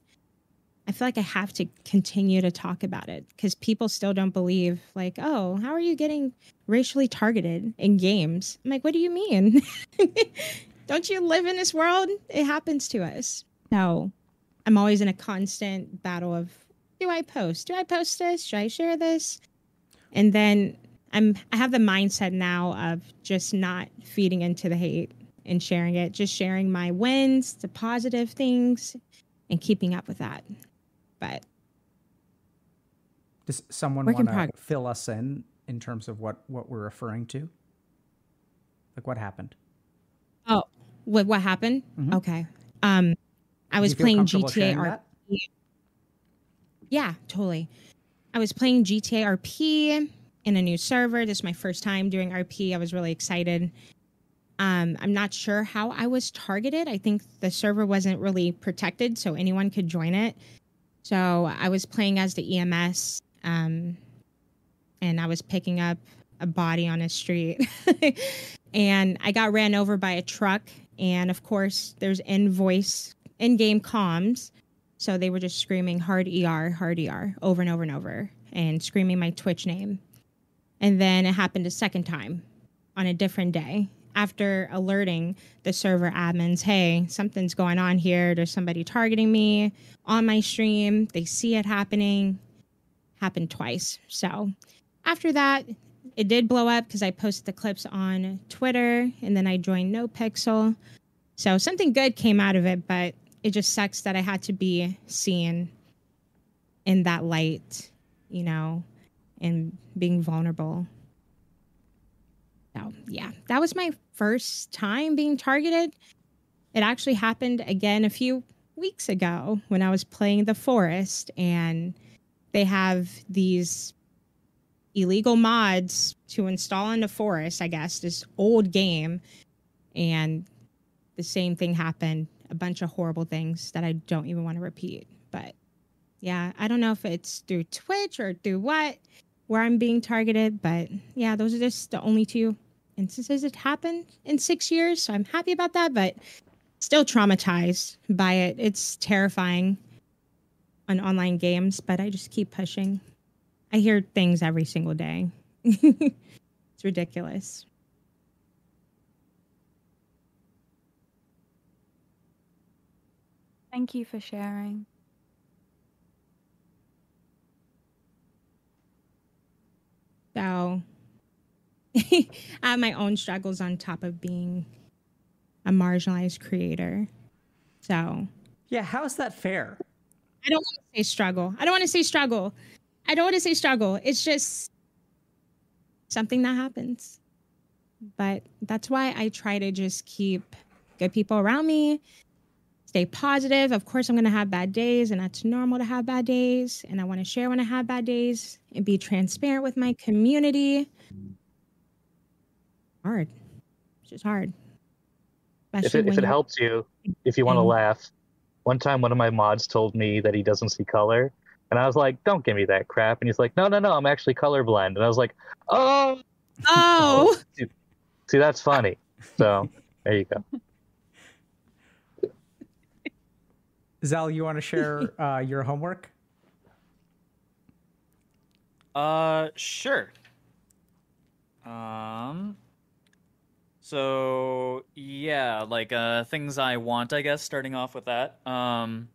I feel like I have to continue to talk about it because people still don't believe, like, oh, how are you getting racially targeted in games? I'm like, what do you mean? Don't you live in this world? It happens to us. No, I'm always in a constant battle of, do I post? Do I post this? Should I share this? And then I'm, I have the mindset now of just not feeding into the hate and sharing it, just sharing my wins, the positive things, and keeping up with that. But does someone want to fill us in in terms of what what we're referring to? Like what happened? Oh, what what happened? Mm-hmm. Okay, um, I was playing G T A R P. Yeah, totally. I was playing G T A R P in a new server. This is my first time doing R P. I was really excited. Um, I'm not sure how I was targeted. I think the server wasn't really protected, so anyone could join it. So I was playing as the E M S, um, and I was picking up a body on a street. And I got ran over by a truck. And, of course, there's in-voice, in-game comms. So they were just screaming, hard E R, hard E R, over and over and over, and screaming my Twitch name. And then it happened a second time on a different day after alerting the server admins, hey, something's going on here. There's somebody targeting me on my stream. They see it happening. Happened twice. So after that, it did blow up because I posted the clips on Twitter and then I joined NoPixel. So something good came out of it, but it just sucks that I had to be seen in that light, you know, and being vulnerable. So, yeah, that was my first time being targeted. It actually happened again a few weeks ago when I was playing The Forest, and they have these illegal mods to install in The Forest, I guess, this old game. And the same thing happened, a bunch of horrible things that I don't even want to repeat. But yeah, I don't know if it's through Twitch or through what, where I'm being targeted. But yeah, those are just the only two instances it happened in six years. So I'm happy about that, but still traumatized by it. It's terrifying on online games, but I just keep pushing. I hear things every single day. It's ridiculous. Thank you for sharing. So I have my own struggles on top of being a marginalized creator. So yeah, how is that fair? I don't want to say struggle. I don't want to say struggle. I don't want to say struggle. It's just something that happens. But that's why I try to just keep good people around me, stay positive. Of course, I'm going to have bad days, and that's normal to have bad days. And I want to share when I have bad days and be transparent with my community. Hard. It's just hard. If it, if it helps you, if you want to laugh, one time one of my mods told me that he doesn't see color, and I was like, "Don't give me that crap." And he's like, "No, no, no, I'm actually colorblind." And I was like, "Oh, oh, see, that's funny." So there you go. Zell, you want to share uh, your homework? Uh, sure. Um. So, yeah, like, uh, things I want, I guess, starting off with that. Um,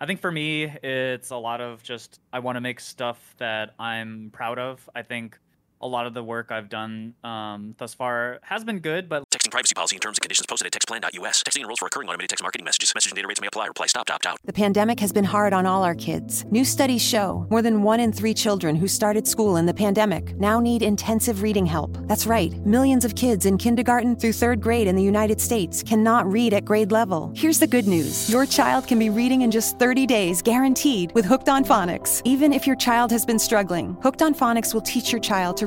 I think for me, it's a lot of just, I want to make stuff that I'm proud of. I think a lot of the work I've done um, thus far has been good, but... Texting privacy policy and terms and conditions posted at text plan dot U S. Texting enrolls for recurring automated text marketing messages. Message and data rates may apply. Reply stop, opt out. The pandemic has been hard on all our kids. New studies show more than one in three children who started school in the pandemic now need intensive reading help. That's right. Millions of kids in kindergarten through third grade in the United States cannot read at grade level. Here's the good news. Your child can be reading in just thirty days, guaranteed, with Hooked on Phonics. Even if your child has been struggling, Hooked on Phonics will teach your child to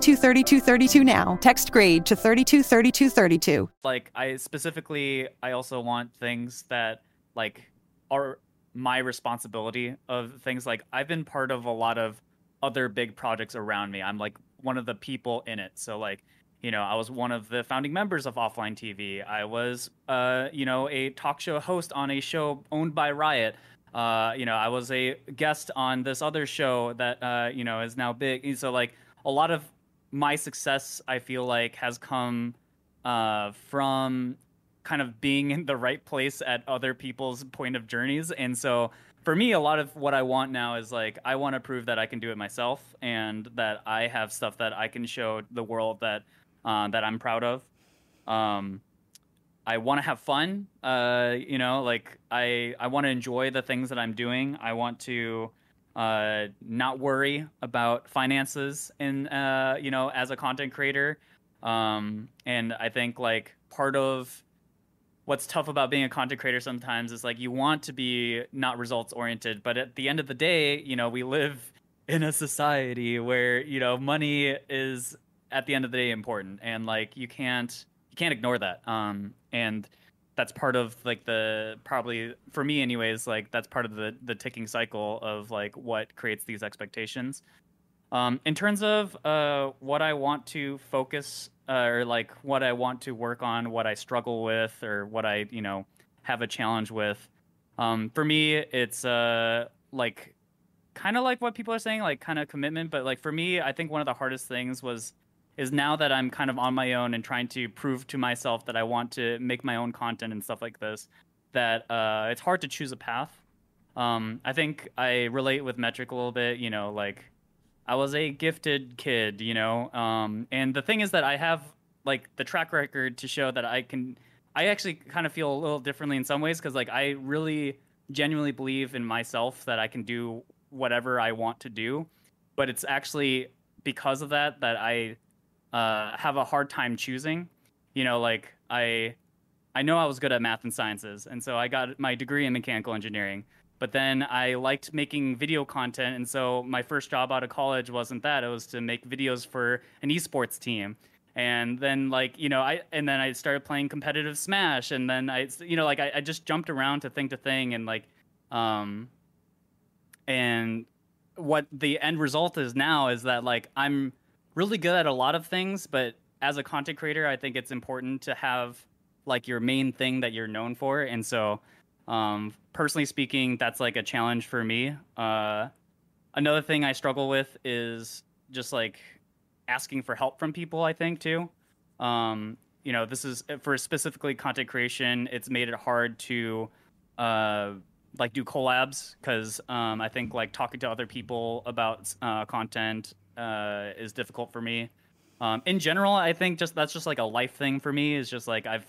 two three two three two now. Text GRADE to three two three two three two. Like, I specifically, I also want things that, like, are my responsibility of things. Like, I've been part of a lot of other big projects around me. I'm, like, one of the people in it. So, like, you know, I was one of the founding members of Offline T V. I was, uh, you know, a talk show host on a show owned by Riot. Uh, you know, I was a guest on this other show that, uh, you know, is now big. And so, like, a lot of my success, I feel like, has come... Uh, from kind of being in the right place at other people's point of journeys. And so for me, a lot of what I want now is, like, I want to prove that I can do it myself and that I have stuff that I can show the world that uh, that I'm proud of. Um, I want to have fun. Uh, you know, like, I, I want to enjoy the things that I'm doing. I want to uh, not worry about finances in, uh, you know, as a content creator. Um, and I think, like, part of what's tough about being a content creator sometimes is, like, you want to be not results oriented, but at the end of the day, you know, we live in a society where, you know, money is at the end of the day important, and, like, you can't, you can't ignore that. Um, and that's part of, like, the, probably for me anyways, like, that's part of the, the ticking cycle of, like, what creates these expectations. Um, in terms of uh, what I want to focus uh, or, like, what I want to work on, what I struggle with, or what I, you know, have a challenge with, um, for me, it's uh, like kind of like what people are saying, like, kind of commitment. But, like, for me, I think one of the hardest things was is now that I'm kind of on my own and trying to prove to myself that I want to make my own content and stuff like this, that uh, it's hard to choose a path. Um, I think I relate with Metric a little bit, you know, like, I was a gifted kid, you know, um, and the thing is that I have, like, the track record to show that I can, I actually kind of feel a little differently in some ways, because, like, I really genuinely believe in myself that I can do whatever I want to do, but it's actually because of that that I uh, have a hard time choosing, you know, like, I, I know I was good at math and sciences, and so I got my degree in mechanical engineering. But then I liked making video content, and so my first job out of college wasn't that. It was to make videos for an esports team. And then, like, you know, I and then I started playing competitive Smash, and then I, you know, like, I, I just jumped around to thing to thing, and, like, um, and what the end result is now is that, like, I'm really good at a lot of things, but as a content creator, I think it's important to have, like, your main thing that you're known for, and so... Um, personally speaking, that's like a challenge for me. Uh, another thing I struggle with is just like asking for help from people, I think, too. Um, you know, this is for specifically content creation. It's made it hard to, uh, like do collabs. Cause, um, I think like talking to other people about, uh, content, uh, is difficult for me. Um, in general, I think just, that's just like a life thing for me is just like, I've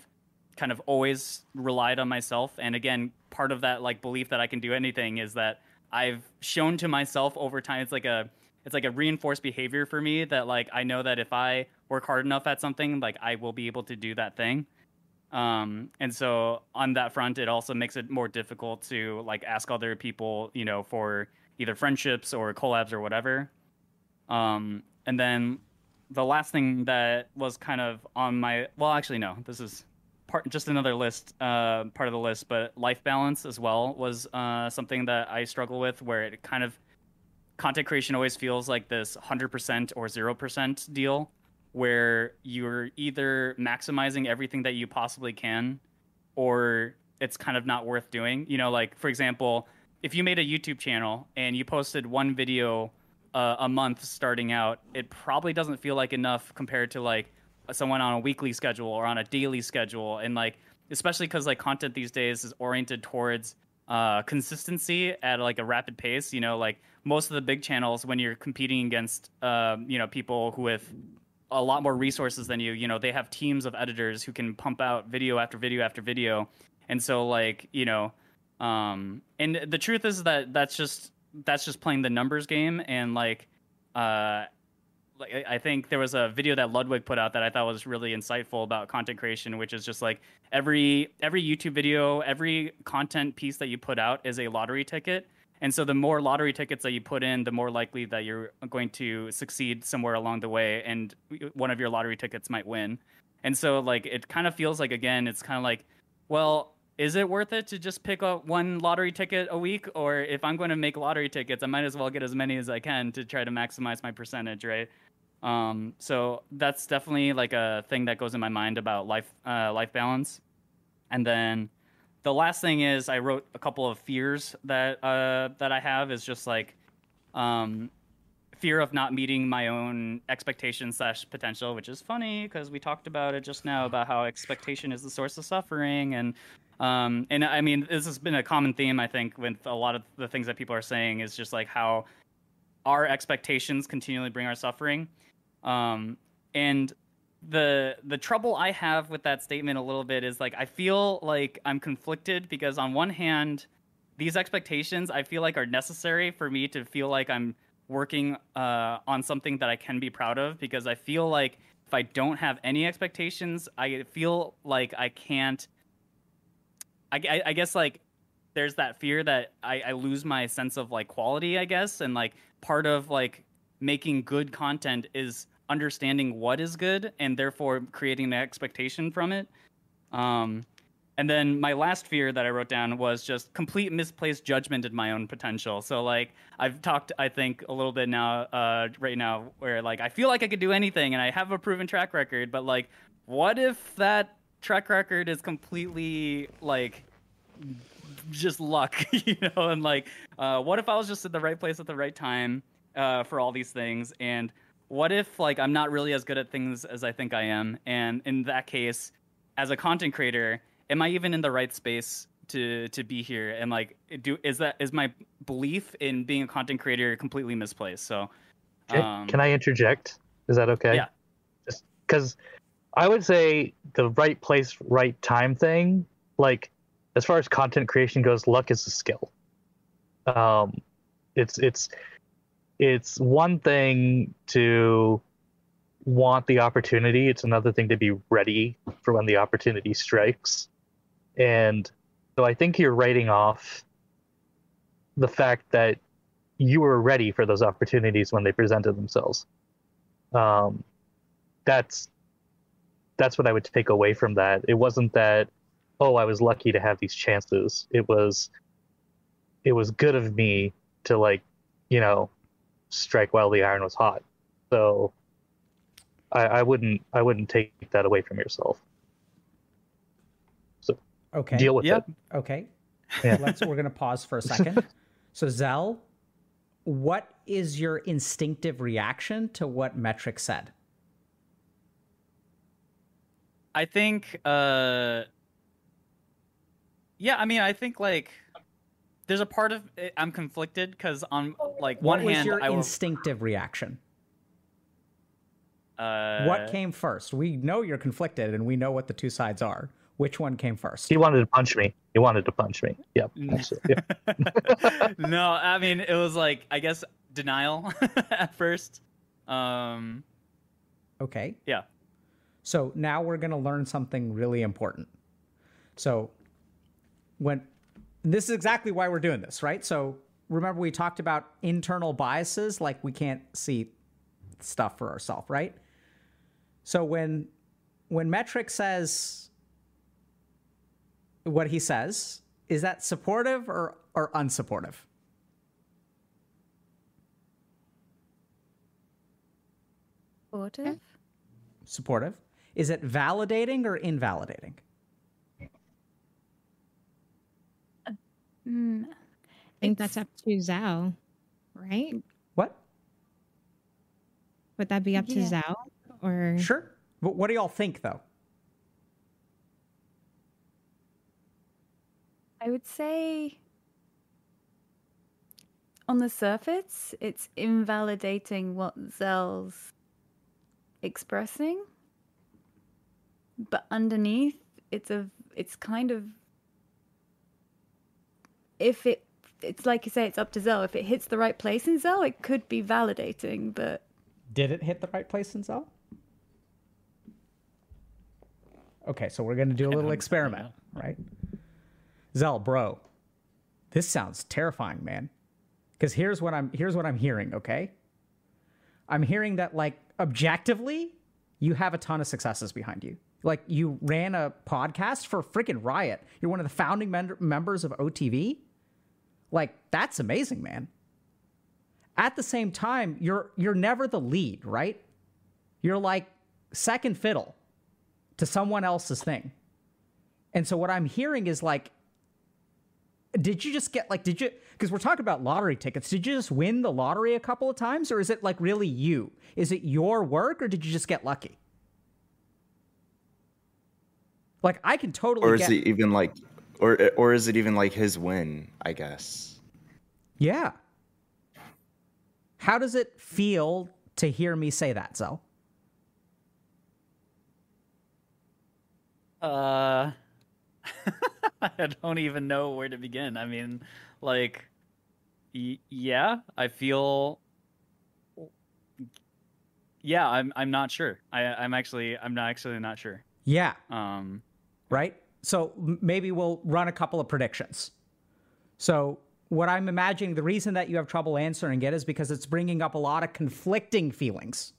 kind of always relied on myself, and again, part of that like belief that I can do anything is that I've shown to myself over time. It's like a it's like a reinforced behavior for me that like I know that if I work hard enough at something, like I will be able to do that thing. Um, and so on that front, it also makes it more difficult to like ask other people, you know, for either friendships or collabs or whatever. Um, and then the last thing that was kind of on my well, actually no, this is. Part, just another list, uh, part of the list, but life balance as well was uh, something that I struggle with, where it kind of content creation always feels like this one hundred percent or zero percent deal, where you're either maximizing everything that you possibly can, or it's kind of not worth doing. You know, like for example, if you made a YouTube channel and you posted one video uh, a month starting out, it probably doesn't feel like enough compared to like someone on a weekly schedule or on a daily schedule. And like, especially because like content these days is oriented towards uh, consistency at like a rapid pace, you know, like most of the big channels, when you're competing against, um, you know, people who with a lot more resources than you, you know, they have teams of editors who can pump out video after video after video. And so like, you know, um, and the truth is that that's just, that's just playing the numbers game. And like, uh, I think there was a video that Ludwig put out that I thought was really insightful about content creation, which is just like every every YouTube video, every content piece that you put out is a lottery ticket. And so the more lottery tickets that you put in, the more likely that you're going to succeed somewhere along the way. And one of your lottery tickets might win. And so like it kind of feels like, again, it's kind of like, well, is it worth it to just pick up one lottery ticket a week? Or if I'm going to make lottery tickets, I might as well get as many as I can to try to maximize my percentage, right? Um, so that's definitely like a thing that goes in my mind about life, uh, life balance. And then the last thing is I wrote a couple of fears that, uh, that I have is just like, um, fear of not meeting my own expectations slash potential, which is funny because we talked about it just now about how expectation is the source of suffering. And, um, and I mean, this has been a common theme, I think, with a lot of the things that people are saying is just like how our expectations continually bring our suffering. Um, and the the trouble I have with that statement a little bit is like I feel like I'm conflicted because on one hand, these expectations I feel like are necessary for me to feel like I'm working uh, on something that I can be proud of, because I feel like if I don't have any expectations, I feel like I can't. I, I, I guess like there's that fear that I, I lose my sense of like quality, I guess, and like part of like making good content is understanding what is good and therefore creating an expectation from it. Um, and then my last fear that I wrote down was just complete misplaced judgment in my own potential. So like I've talked, I think a little bit now, uh, right now where like, I feel like I could do anything and I have a proven track record, but like, what if that track record is completely like just luck, you know? And like, uh, what if I was just at the right place at the right time, uh, for all these things? And what if like I'm not really as good at things as I think I am? And in that case, as a content creator, am I even in the right space to to be here? And like, do is that is my belief in being a content creator completely misplaced? So, okay. um, Can I interject? Is that okay? Yeah. Just because I would say the right place, right time thing, like as far as content creation goes, luck is a skill. Um, it's it's. It's one thing to want the opportunity. It's another thing to be ready for when the opportunity strikes. And so I think you're writing off the fact that you were ready for those opportunities when they presented themselves. Um, that's that's what I would take away from that. It wasn't that, oh, I was lucky to have these chances. It was, it was good of me to, like, you know, strike while the iron was hot. So I, I wouldn't I wouldn't take that away from yourself. So okay. Deal with yep. it. Okay. Yeah. Let's, we're going to pause for a second. So Zell, what is your instinctive reaction to what Metric said? I think, uh, yeah, I mean, I think, like, there's a part of it I'm conflicted because on, like, one hand, your I was... instinctive reaction? Uh, what came first? We know you're conflicted and we know what the two sides are. Which one came first? He wanted to punch me. He wanted to punch me. Yep. Yeah. No, I mean, it was like, I guess, denial at first. Um, okay. Yeah. So now we're going to learn something really important. So when this is exactly why we're doing this, right? So remember we talked about internal biases, like we can't see stuff for ourselves, right? So when when Metric says what he says, is that supportive or, or unsupportive? Supportive. Supportive. Is it validating or invalidating? Uh, mm, I think that's up to Zell, right? What? Would that be up yeah. to Zell? Or... Sure. But what do y'all think, though? I would say on the surface, it's invalidating what Zell's expressing. But underneath, it's a, it's kind of, if it, it's like you say, it's up to Zell. If it hits the right place in Zell, it could be validating, but... Did it hit the right place in Zell? Okay, so we're going to do a little experiment, right? Zell, bro, this sounds terrifying, man. Because here's what I'm, here's what I'm hearing, okay? I'm hearing that, like, objectively, you have a ton of successes behind you. Like, you ran a podcast for freaking Riot. You're one of the founding mem- members of O T V. Like, that's amazing, man. At the same time, you're you're never the lead, right? You're like second fiddle to someone else's thing. And so what I'm hearing is, like, did you just get, like, did you, because we're talking about lottery tickets, did you just win the lottery a couple of times, or is it, like, really you? Is it your work, or did you just get lucky? Like, I can totally. Or is get... it even like, or or is it even like his win? I guess. Yeah. How does it feel to hear me say that, Zell? Uh, I don't even know where to begin. I mean, like, y yeah, I feel. Yeah, I'm. I'm not sure. I, I'm actually. I'm not actually not sure. Yeah. Um. Right. So maybe we'll run a couple of predictions. So. What I'm imagining, the reason that you have trouble answering it is because it's bringing up a lot of conflicting feelings.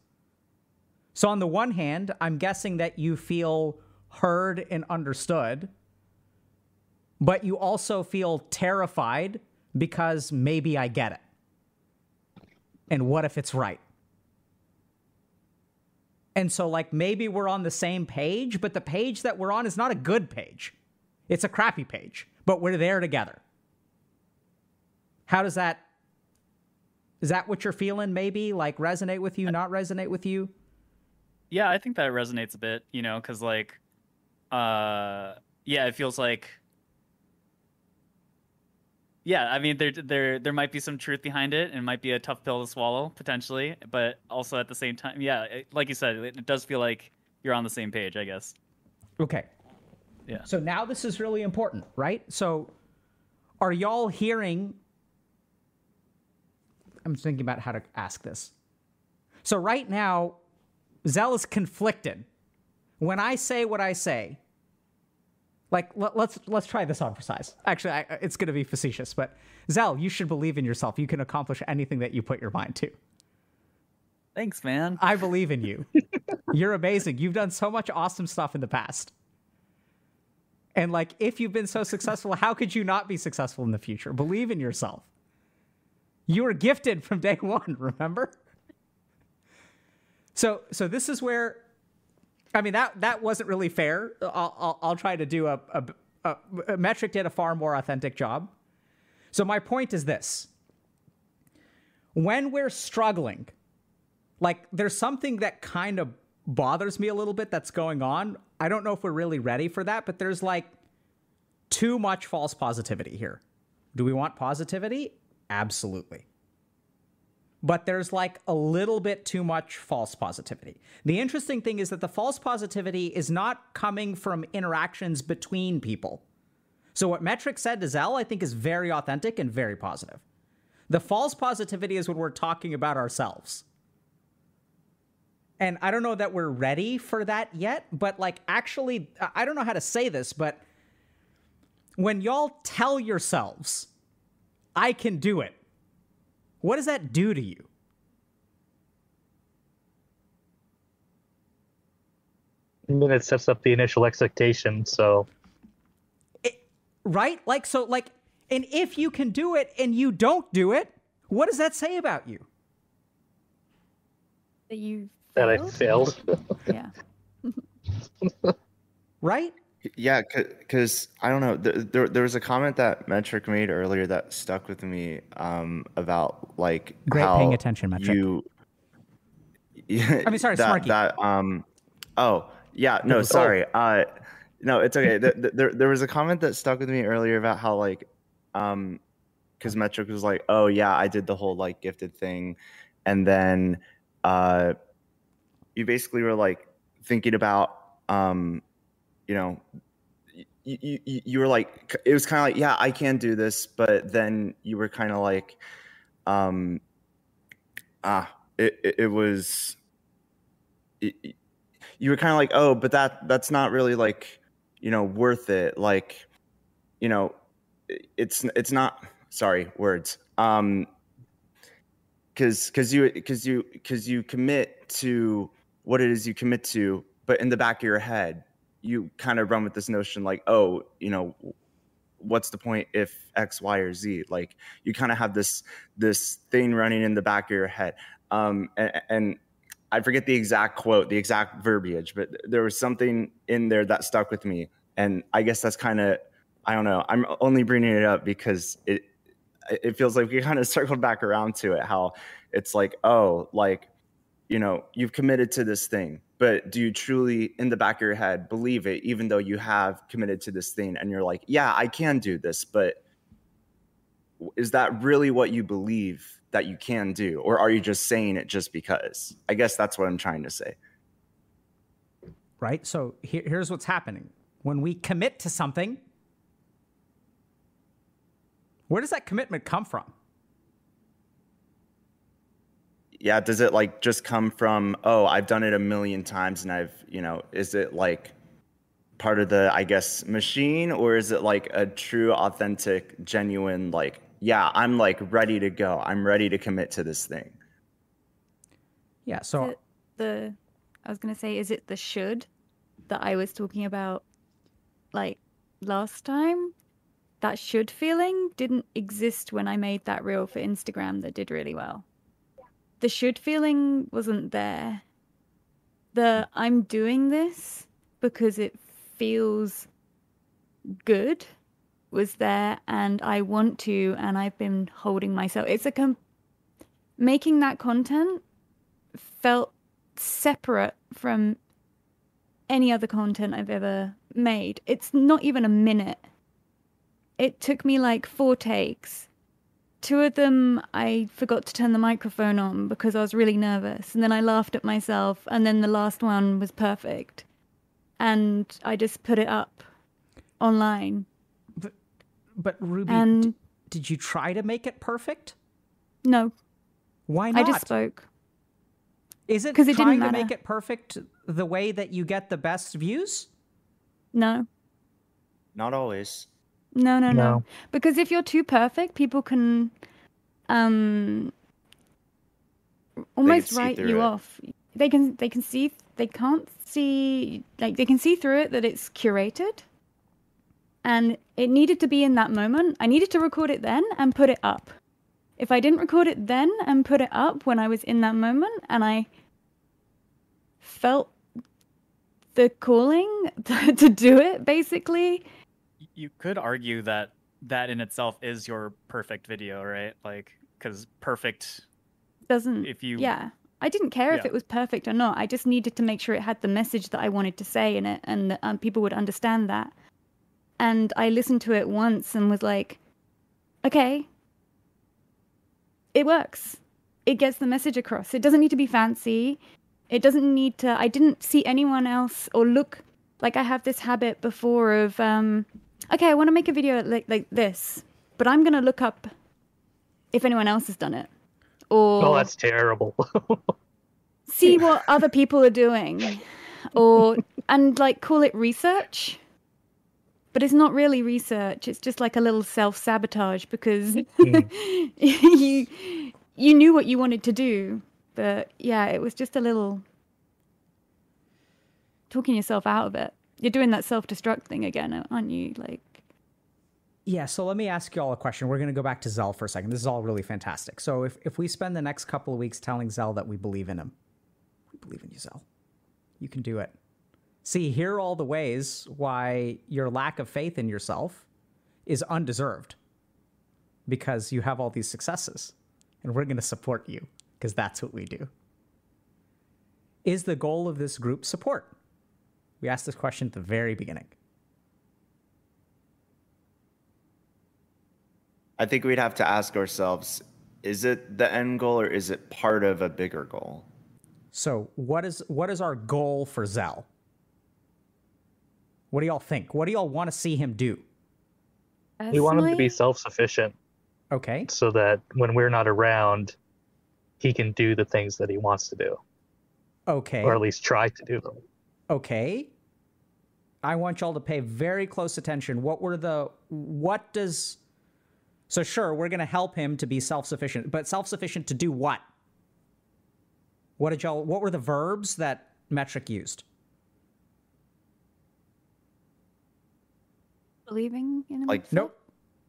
So on the one hand, I'm guessing that you feel heard and understood, but you also feel terrified because maybe I get it. And what if it's right? And so, like, maybe we're on the same page, but the page that we're on is not a good page. It's a crappy page, but we're there together. How does that, is that what you're feeling, maybe? Like, resonate with you, not resonate with you? Yeah, I think that resonates a bit, you know, because, like, uh, yeah, it feels like, yeah, I mean, there, there, there might be some truth behind it, and it might be a tough pill to swallow, potentially, but also at the same time, yeah, it, like you said, it, it does feel like you're on the same page, I guess. Okay. Yeah. So now this is really important, right? So are y'all hearing... I'm thinking about how to ask this. So right now, Zell is conflicted. When I say what I say, Like, let, let's let's try this on for size. Actually, I, it's going to be facetious, but Zell, you should believe in yourself. You can accomplish anything that you put your mind to. Thanks, man. I believe in you. You're amazing. You've done so much awesome stuff in the past. And, like, if you've been so successful, how could you not be successful in the future? Believe in yourself. You were gifted from day one, remember? So so this is where... I mean, that that wasn't really fair. I'll, I'll, I'll try to do a, a, a, a... Metric did a far more authentic job. So my point is this. When we're struggling, like, there's something that kind of bothers me a little bit that's going on. I don't know if we're really ready for that, but there's, like, too much false positivity here. Do we want positivity? Absolutely. But there's, like, a little bit too much false positivity. The interesting thing is that the false positivity is not coming from interactions between people. So what Metric said to Zell, I think, is very authentic and very positive. The false positivity is when we're talking about ourselves. And I don't know that we're ready for that yet, but, like, actually, I don't know how to say this, but when y'all tell yourselves, I can do it, what does that do to you? I mean, it sets up the initial expectation, so. It, right? Like, so, like, and if you can do it and you don't do it, what does that say about you? That you... That I failed. Yeah. Right? Yeah, because I don't know. There, there was a comment that Metric made earlier that stuck with me um, about like Great how paying attention, Metric. You. I mean, sorry, that, Smarky. That, um, oh yeah, no, sorry. Uh, no, it's okay. there, there, there was a comment that stuck with me earlier about how like, because um, Metric was like, "Oh yeah, I did the whole like gifted thing," and then. Uh, You basically were like thinking about, um, you know, you, you, you were like, it was kind of like, yeah, I can do this. But then you were kind of like, um, ah, it, it, it was, it, it, you were kind of like, oh, but that that's not really like, you know, worth it. Like, you know, it's, it's not, sorry, words. Um, cause, cause you, cause you, cause you commit to what it is you commit to, but in the back of your head, you kind of run with this notion like, oh, you know, what's the point if X, Y, or Z? Like, you kind of have this this thing running in the back of your head. Um, and, and I forget the exact quote, the exact verbiage, but there was something in there that stuck with me. And I guess that's kind of, I don't know, I'm only bringing it up because it it feels like we kind of circled back around to it, how it's like, oh, like, you know, you've committed to this thing, but do you truly, in the back of your head, believe it, even though you have committed to this thing and you're like, yeah, I can do this, but is that really what you believe that you can do? Or are you just saying it just because? I guess that's what I'm trying to say. Right? So here, here's what's happening. When we commit to something, where does that commitment come from? Yeah, does it like just come from, oh, I've done it a million times and I've, you know, is it like part of the, I guess, machine, or is it like a true, authentic, genuine, like, yeah, I'm like ready to go. I'm ready to commit to this thing. Yeah, so the, I was going to say, is it the should that I was talking about like last time? That should feeling didn't exist when I made that reel for Instagram that did really well. The should feeling wasn't there. The I'm doing this because it feels good was there, and I want to, and I've been holding myself. It's a com- making that content felt separate from any other content I've ever made. It's not even a minute. It took me like four takes. Two of them, I forgot to turn the microphone on because I was really nervous. And then I laughed at myself. And then the last one was perfect. And I just put it up online. But, but Ruby, and d- did you try to make it perfect? No. Why not? I just spoke. Is it trying it didn't to make it perfect the way that you get the best views? No. Not always. No, no, no, no. Because if you're too perfect, people can um, almost write you off. They can, they can see, they can't see, like they can see through it that it's curated. And it needed to be in that moment. I needed to record it then and put it up. If I didn't record it then and put it up when I was in that moment and I felt the calling to, to do it, basically. You could argue that that in itself is your perfect video, right? Like, because perfect doesn't, if you, yeah. I didn't care yeah. if it was perfect or not. I just needed to make sure it had the message that I wanted to say in it and that um, people would understand that. And I listened to it once and was like, okay, it works. It gets the message across. It doesn't need to be fancy. It doesn't need to, I didn't see anyone else or look like I have this habit before of, um, okay, I want to make a video like, like this, but I'm going to look up if anyone else has done it. Or oh, that's terrible. See what other people are doing or, and like call it research. But it's not really research. It's just like a little self-sabotage because mm. you you knew what you wanted to do. But yeah, it was just a little talking yourself out of it. You're doing that self-destruct thing again, aren't you? Like, yeah, so let me ask you all a question. We're going to go back to Zell for a second. This is all really fantastic. So if, if we spend the next couple of weeks telling Zell that we believe in him, we believe in you, Zell. You can do it. See, here are all the ways why your lack of faith in yourself is undeserved because you have all these successes and we're going to support you because that's what we do. Is the goal of this group support? We asked this question at the very beginning. I think we'd have to ask ourselves, is it the end goal or is it part of a bigger goal? So what is, what is our goal for Zell? What do y'all think? What do y'all want to see him do? Personally? We want him to be self-sufficient. Okay. So that when we're not around, he can do the things that he wants to do. Okay. Or at least try to do them. Okay. I want y'all to pay very close attention. What were the... What does... So sure, we're going to help him to be self-sufficient. But self-sufficient to do what? What did y'all... What were the verbs that Metric used? Believing in him? Like, nope,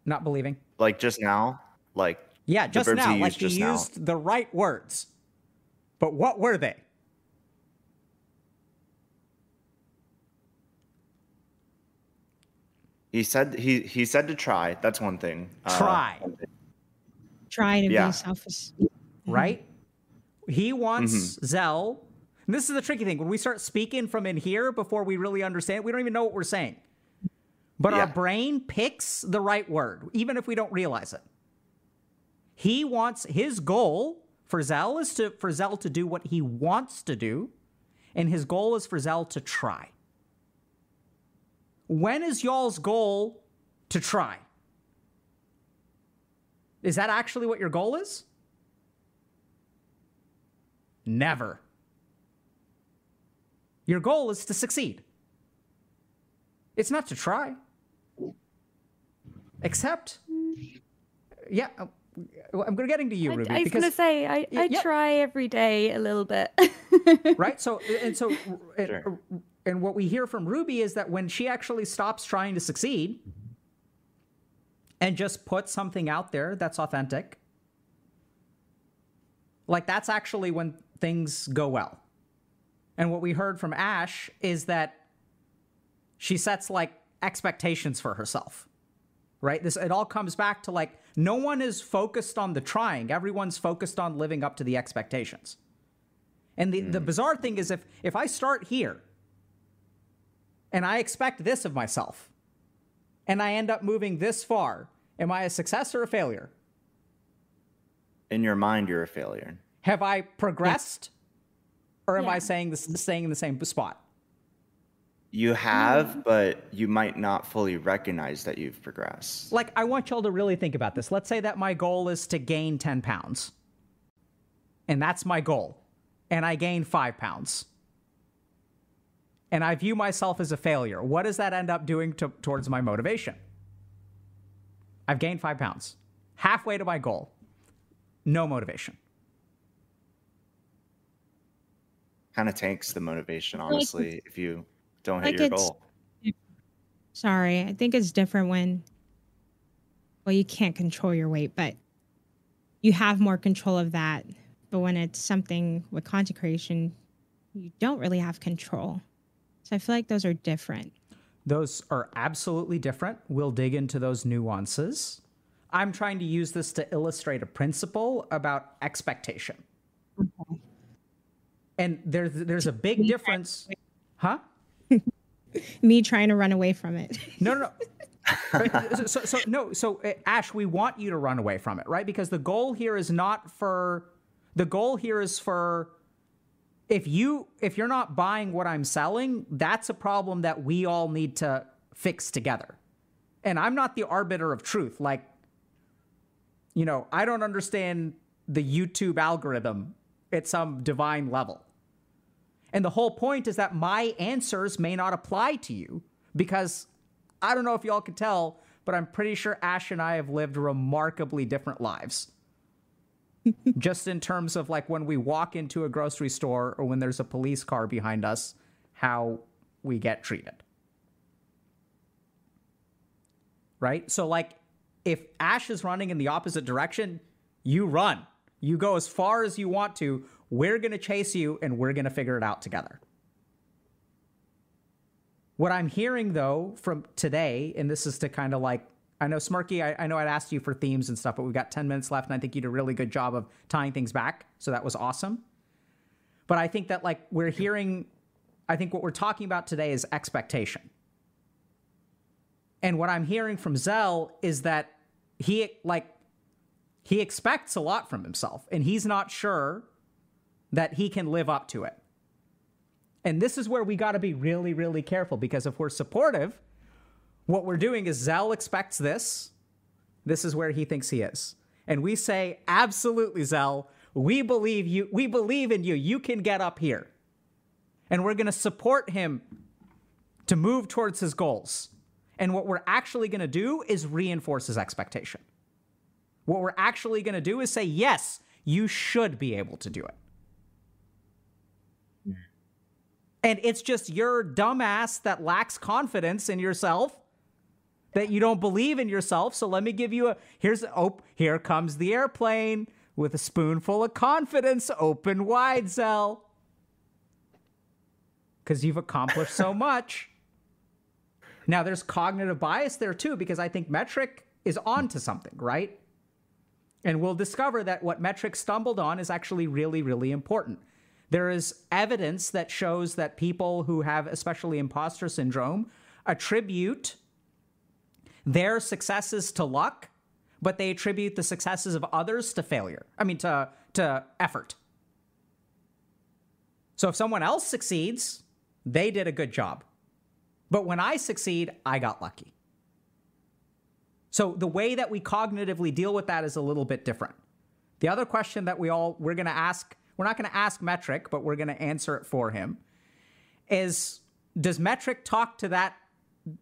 not believing. Like just now? Like, yeah, just now. Like he used the right words. But what were they? He said he he said to try. That's one thing. Try. Uh, try to yeah. be selfish. Right? He wants mm-hmm. Zell. And this is the tricky thing. When we start speaking from in here before we really understand, we don't even know what we're saying. But yeah. our brain picks the right word, even if we don't realize it. He wants, his goal for Zell is to, for Zell to do what he wants to do, and his goal is for Zell to try. When is y'all's goal to try? Is that actually what your goal is? Never. Your goal is to succeed. It's not to try. Except, yeah, I'm getting to you, Ruby. I, I was because, gonna say I, I yeah. try every day a little bit, right? So and so, and, and what we hear from Ruby is that when she actually stops trying to succeed and just puts something out there that's authentic, like that's actually when things go well. And what we heard from Ash is that she sets like expectations for herself, right? This, it all comes back to like, no one is focused on the trying. Everyone's focused on living up to the expectations. And the, mm. the bizarre thing is if, if I start here and I expect this of myself and I end up moving this far, am I a success or a failure? In your mind, you're a failure. Have I progressed yeah. or am yeah. I staying the, staying in the same spot? You have, but you might not fully recognize that you've progressed. Like, I want y'all to really think about this. Let's say that my goal is to gain ten pounds. And that's my goal. And I gain five pounds. and I view myself as a failure, what does that end up doing to, towards my motivation? I've gained five pounds. Halfway to my goal. No motivation. Kind of tanks the motivation, honestly, like, if you don't hit like your goal. Sorry, I think it's different when, well, you can't control your weight, but you have more control of that. But when it's something with content creation, you don't really have control. So I feel like those are different. Those are absolutely different. We'll dig into those nuances. I'm trying to use this to illustrate a principle about expectation. Okay. And there, there's a big Me difference. Huh? Me trying to run away from it. No, no, no. so, so, no. So, Ash, we want you to run away from it, right? Because the goal here is not for, the goal here is for, if you, if you're not buying what I'm selling, that's a problem that we all need to fix together. And I'm not the arbiter of truth. Like, you know, I don't understand the YouTube algorithm at some divine level. And the whole point is that my answers may not apply to you, because I don't know if y'all can tell, but I'm pretty sure Ash and I have lived remarkably different lives. Just in terms of like when we walk into a grocery store or when there's a police car behind us, how we get treated. Right? So like if Ash is running in the opposite direction, you run. You go as far as you want to. We're going to chase you and we're going to figure it out together. What I'm hearing, though, from today, and this is to kind of like, I know, Smirky, I, I know I'd asked you for themes and stuff, but we've got ten minutes left, and I think you did a really good job of tying things back. So that was awesome. But I think that like we're hearing, I think what we're talking about today is expectation. And what I'm hearing from Zell is that he like he expects a lot from himself, and he's not sure that he can live up to it. And this is where we got to be really, really careful, because if we're supportive, what we're doing is Zell expects this. This is where he thinks he is. And we say, absolutely, Zell, we believe you. We believe in you. You can get up here. And we're going to support him to move towards his goals. And what we're actually going to do is reinforce his expectation. What we're actually going to do is say, yes, you should be able to do it. And it's just your dumbass that lacks confidence in yourself, that you don't believe in yourself. So let me give you a, here's, oh, here comes the airplane with a spoonful of confidence, open wide, Zell. Because you've accomplished so much. Now there's cognitive bias there too, because I think Metric is onto something, right? And we'll discover that what Metric stumbled on is actually really, really important. There is evidence that shows that people who have especially imposter syndrome attribute their successes to luck, but they attribute the successes of others to failure. I mean, to, to effort. So if someone else succeeds, they did a good job. But when I succeed, I got lucky. So the way that we cognitively deal with that is a little bit different. The other question that we all, we're going to ask, we're not going to ask Metric, but we're going to answer it for him, is does Metric talk to that,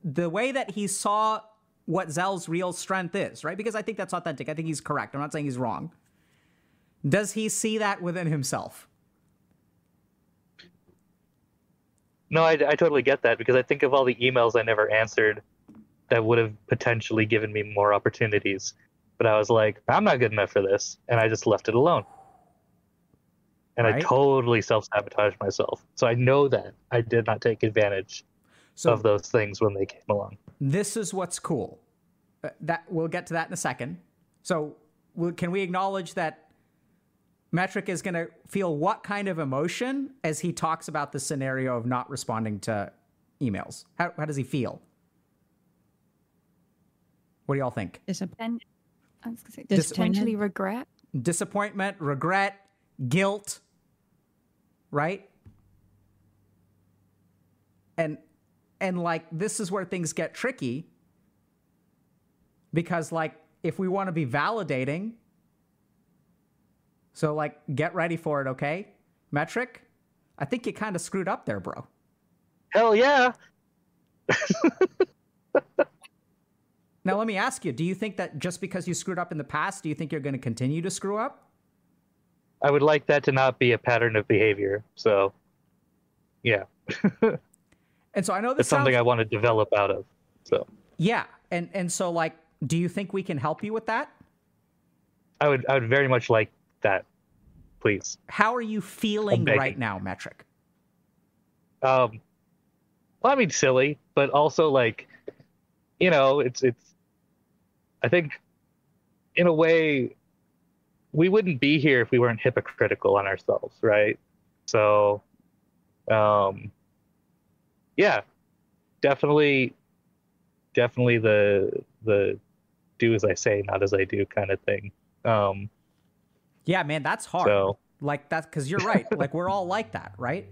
the way that he saw what Zell's real strength is, right? Because I think that's authentic. I think he's correct. I'm not saying he's wrong. Does he see that within himself? No, I, I totally get that, because I think of all the emails I never answered that would have potentially given me more opportunities. But I was like, I'm not good enough for this. And I just left it alone. And right? I totally self-sabotaged myself. So I know that I did not take advantage so of those things when they came along. This is what's cool. Uh, that we'll get to that in a second. So we'll, can we acknowledge that Metric is going to feel what kind of emotion as he talks about the scenario of not responding to emails? How, how does he feel? What do y'all think? Disappointment. I was going to say, Disappointment. Potentially regret. Disappointment, regret, guilt. Right? And and like this is where things get tricky, because like if we want to be validating, so like get ready for it, okay? Metric, I think you kind of screwed up there, bro. Hell yeah. Now, let me ask you, do you think that just because you screwed up in the past, do you think you're going to continue to screw up? I would like that to not be a pattern of behavior. So, yeah. And so I know this it's sounds... something I want to develop out of. So, yeah. And, and so, like, do you think we can help you with that? I would, I would very much like that. Please. How are you feeling right now, Metric? Um, well, I mean, silly, but also, like, you know, it's, it's, I think in a way we wouldn't be here if we weren't hypocritical on ourselves. Right. So, um, yeah, definitely, definitely the, the do as I say, not as I do kind of thing. Um, Yeah, man, that's hard. So. Like that's because you're right. Like we're all like that, right?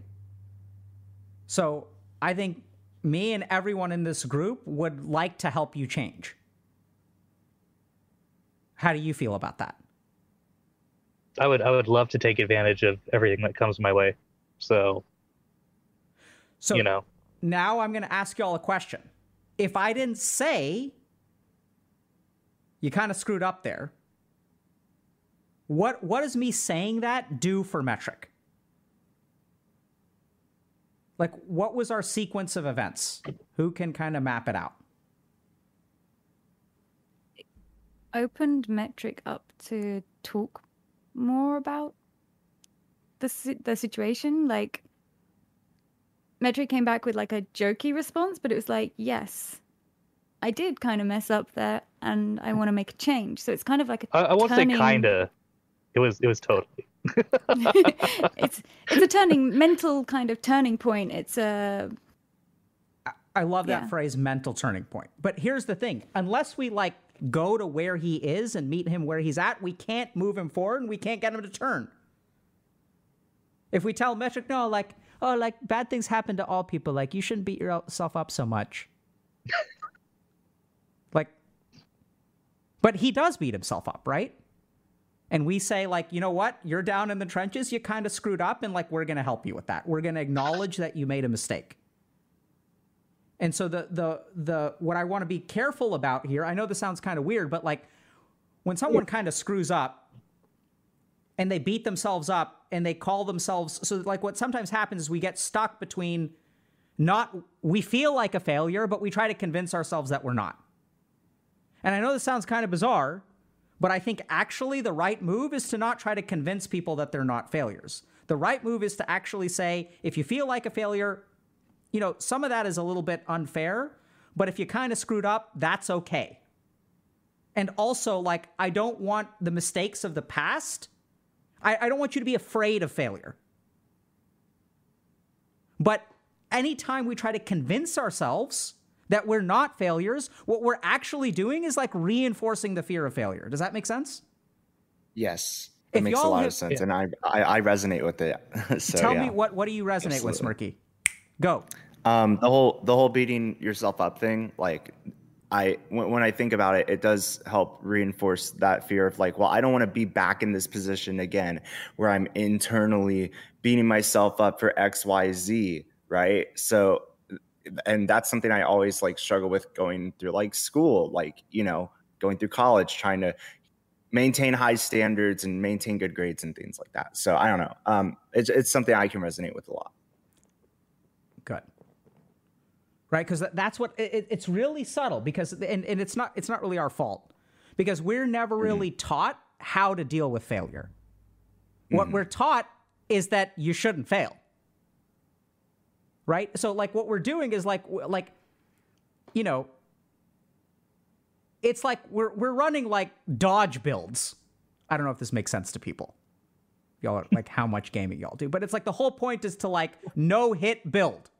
So I think me and everyone in this group would like to help you change. How do you feel about that? I would. I would love to take advantage of everything that comes my way. So, so you know. Now I'm going to ask y'all a question. If I didn't say, you kind of screwed up there. What what does me saying that do for Metric? Like, what was our sequence of events? Who can kind of map it out? It opened Metric up to talk more about the the situation. Like, Metric came back with like a jokey response, but it was like, yes, I did kind of mess up there, and I want to make a change. So it's kind of like a I, I won't turning... say kind of. It was, it was totally. it's it's a turning, mental kind of turning point. It's a... I love that yeah. phrase, mental turning point. But here's the thing. Unless we, like, go to where he is and meet him where he's at, we can't move him forward and we can't get him to turn. If we tell Metric, no, like, oh, like, bad things happen to all people. Like, you shouldn't beat yourself up so much. Like, but he does beat himself up, right? And we say, like, you know what? You're down in the trenches. You kind of screwed up. And, like, we're going to help you with that. We're going to acknowledge that you made a mistake. And so the the the what I want to be careful about here, I know this sounds kind of weird, but, like, when someone kind of screws up and they beat themselves up and they call themselves. So, like, what sometimes happens is we get stuck between not we feel like a failure, but we try to convince ourselves that we're not. And I know this sounds kind of bizarre. But I think actually the right move is to not try to convince people that they're not failures. The right move is to actually say, if you feel like a failure, you know, some of that is a little bit unfair, but if you kind of screwed up, that's okay. And also, like, I don't want the mistakes of the past. I, I don't want you to be afraid of failure. But anytime we try to convince ourselves that we're not failures, what we're actually doing is, like, reinforcing the fear of failure. Does that make sense? Yes, it makes a lot have, of sense, yeah. and I, I I resonate with it. so, Tell yeah. me what what do you resonate Absolutely. with, Smirky? Go. Um, the whole the whole beating yourself up thing. Like, I when, when I think about it, it does help reinforce that fear of, like, well, I don't want to be back in this position again, where I'm internally beating myself up for X, Y, Z. Right, so. And that's something I always, like, struggle with going through, like, school, like, you know, going through college, trying to maintain high standards and maintain good grades and things like that. So I don't know. Um, it's, it's something I can resonate with a lot. Good. Right. Cause that's what it, it's really subtle because, and, and it's not, it's not really our fault because we're never really mm-hmm. taught how to deal with failure. What mm-hmm. we're taught is that you shouldn't fail. Right. So, like, what we're doing is, like, like, you know, it's like we're we're running, like, dodge builds. I don't know if this makes sense to people. Y'all are, like, how much gaming y'all do. But it's like the whole point is to, like, no hit build.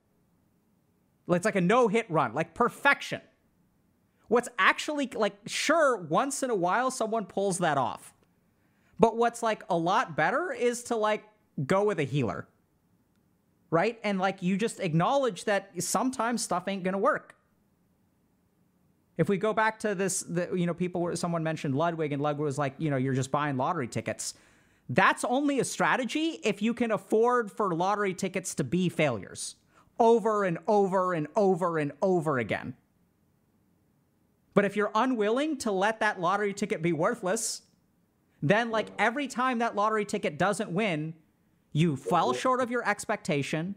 It's like a no hit run, like perfection. What's actually, like, sure, once in a while someone pulls that off. But what's, like, a lot better is to, like, go with a healer. Right? And, like, you just acknowledge that sometimes stuff ain't going to work. If we go back to this, the, you know, people were, someone mentioned Ludwig, and Ludwig was like, you know, you're just buying lottery tickets. That's only a strategy if you can afford for lottery tickets to be failures. over and over and over and over again. But if you're unwilling to let that lottery ticket be worthless, then like every time that lottery ticket doesn't win, you fall short of your expectation.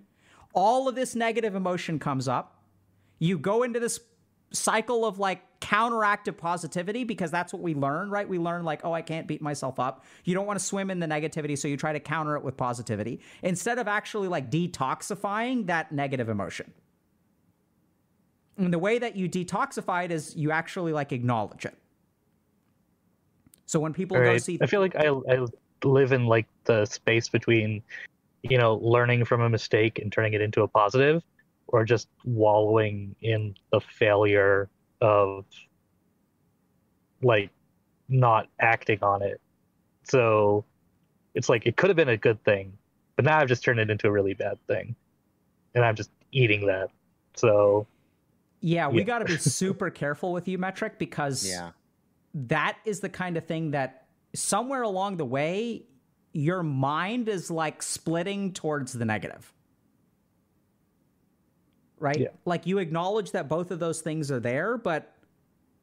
All of this negative emotion comes up. You go into this cycle of like counteractive positivity because that's what we learn, right? We learn like, oh, I can't beat myself up. You don't want to swim in the negativity, so you try to counter it with positivity instead of actually like detoxifying that negative emotion. And the way that you detoxify it is you actually like acknowledge it. So when people All go right. see... I feel like I, I live in like the space between, you know, learning from a mistake and turning it into a positive, or just wallowing in the failure of like not acting on it. So it's like, it could have been a good thing, but now I've just turned it into a really bad thing and I'm just eating that. So yeah, we yeah. got to be super careful with you, Metric, because yeah. that is the kind of thing that somewhere along the way, your mind is like splitting towards the negative. Right? Yeah. Like you acknowledge that both of those things are there, but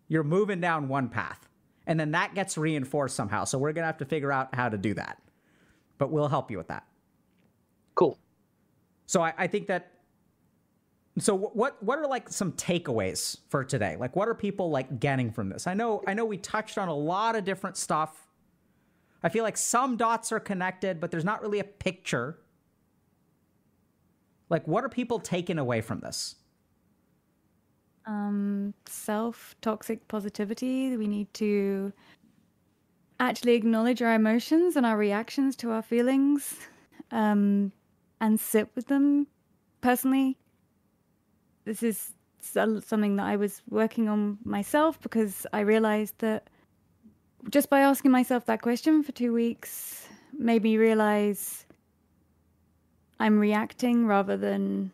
you're moving down one path and then that gets reinforced somehow. So we're going to have to figure out how to do that, but we'll help you with that. Cool. So I, I think that, so what, what are like some takeaways for today? Like what are people like getting from this? I know, I know we touched on a lot of different stuff. I feel like some dots are connected, but there's not really a picture. Like, what are people taking away from this? Um, self-toxic positivity. We need to actually acknowledge our emotions and our reactions to our feelings um, and sit with them. Personally, this is something that I was working on myself because I realized that just by asking myself that question for two weeks made me realize I'm reacting rather than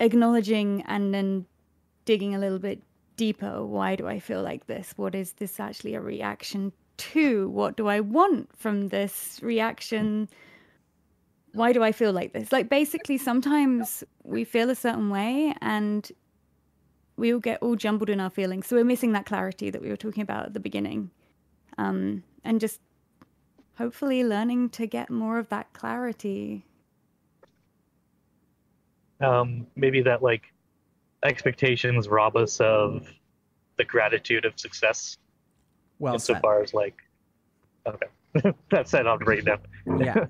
acknowledging and then digging a little bit deeper. Why do I feel like this? What is this actually a reaction to? What do I want from this reaction? Why do I feel like this? Like basically sometimes we feel a certain way and we all get all jumbled in our feelings. So we're missing that clarity that we were talking about at the beginning. Um, and just hopefully learning to get more of that clarity. Um, maybe that like expectations rob us of the gratitude of success. Well, insofar as like, okay, that's set up right now. Yeah.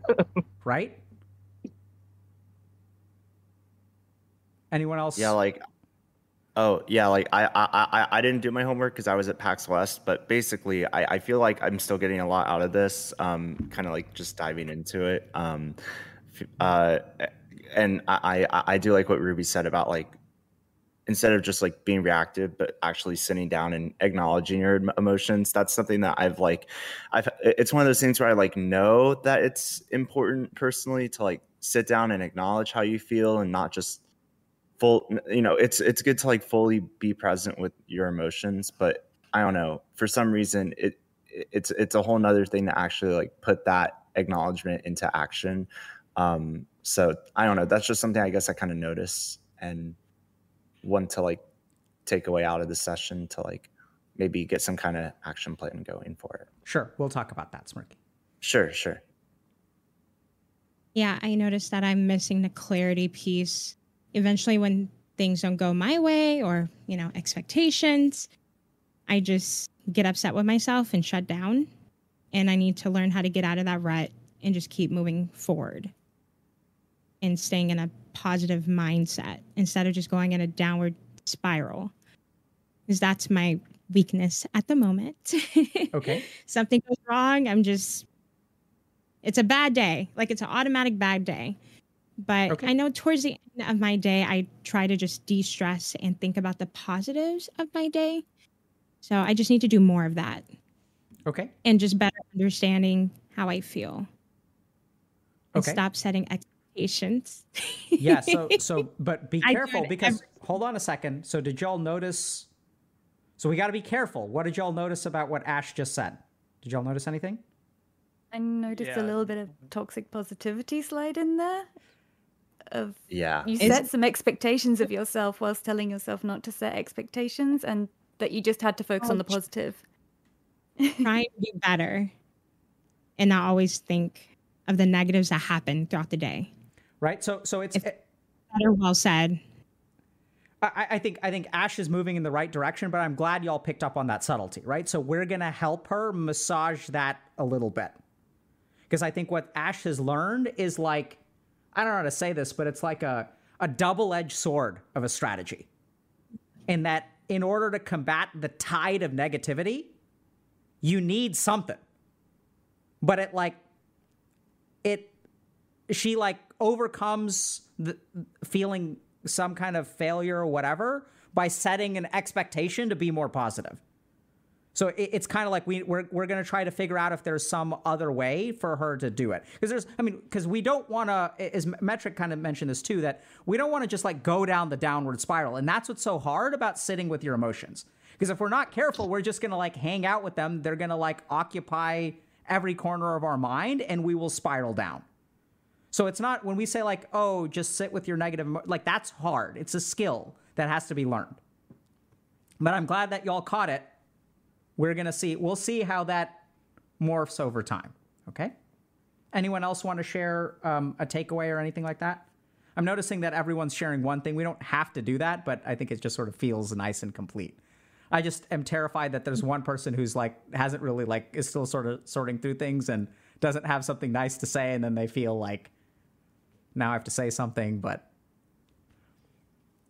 Right. Anyone else? Yeah. Like, oh yeah. Like I, I, I, I didn't do my homework because I was at PAX West, but basically I, I feel like I'm still getting a lot out of this. Um, kind of like just diving into it. Um, uh, and I, I, I do like what Ruby said about like, instead of just like being reactive, but actually sitting down and acknowledging your emotions. That's something that I've like, I've, it's one of those things where I like know that it's important personally to like sit down and acknowledge how you feel and not just full, you know, it's it's good to like fully be present with your emotions, but I don't know, for some reason it it's it's a whole nother thing to actually like put that acknowledgement into action. Um so I don't know, that's just something I guess I kind of notice and want to like take away out of the session to like maybe get some kind of action plan going for it. Sure, we'll talk about that, Smirky. Sure, sure. Yeah, I noticed that I'm missing the clarity piece. Eventually, when things don't go my way or, you know, expectations, I just get upset with myself and shut down. And I need to learn how to get out of that rut and just keep moving forward and staying in a positive mindset instead of just going in a downward spiral. Because that's my weakness at the moment. Okay. Something goes wrong. I'm just, it's a bad day. Like it's an automatic bad day. But okay. I know towards the end of my day, I try to just de-stress and think about the positives of my day. So I just need to do more of that. Okay. And just better understanding how I feel. And okay. Stop setting expectations. Yeah. So, so, but be careful because every- hold on a second. So did y'all notice? So we got to be careful. What did y'all notice about what Ash just said? Did y'all notice anything? I noticed yeah. a little bit of toxic positivity slide in there. of yeah you set it's, some expectations of yourself whilst telling yourself not to set expectations, and that you just had to focus on the positive. Try and be better and not always think of the negatives that happen throughout the day. Right. So so it's it, better well said. I, I think I think Ash is moving in the right direction, but I'm glad y'all picked up on that subtlety, right? So we're gonna help her massage that a little bit. Because I think what Ash has learned is, like, I don't know how to say this, but it's like a, a double-edged sword of a strategy. In that in order to combat the tide of negativity, you need something. But it like it she like overcomes the feeling some kind of failure or whatever by setting an expectation to be more positive. So it, it's kind of like we we're, we're going to try to figure out if there's some other way for her to do it. Because there's, I mean, because we don't want to, as Metric kind of mentioned this too, that we don't want to just like go down the downward spiral. And that's what's so hard about sitting with your emotions. Because if we're not careful, we're just going to like hang out with them. They're going to like occupy every corner of our mind and we will spiral down. So it's not, when we say like, oh, just sit with your negative, like that's hard. It's a skill that has to be learned. But I'm glad that y'all caught it. We're going to see, we'll see how that morphs over time. Okay. Anyone else want to share um, a takeaway or anything like that? I'm noticing that everyone's sharing one thing. We don't have to do that, but I think it just sort of feels nice and complete. I just am terrified that there's one person who's like, hasn't really like, is still sort of sorting through things and doesn't have something nice to say. And then they feel like, now I have to say something, but,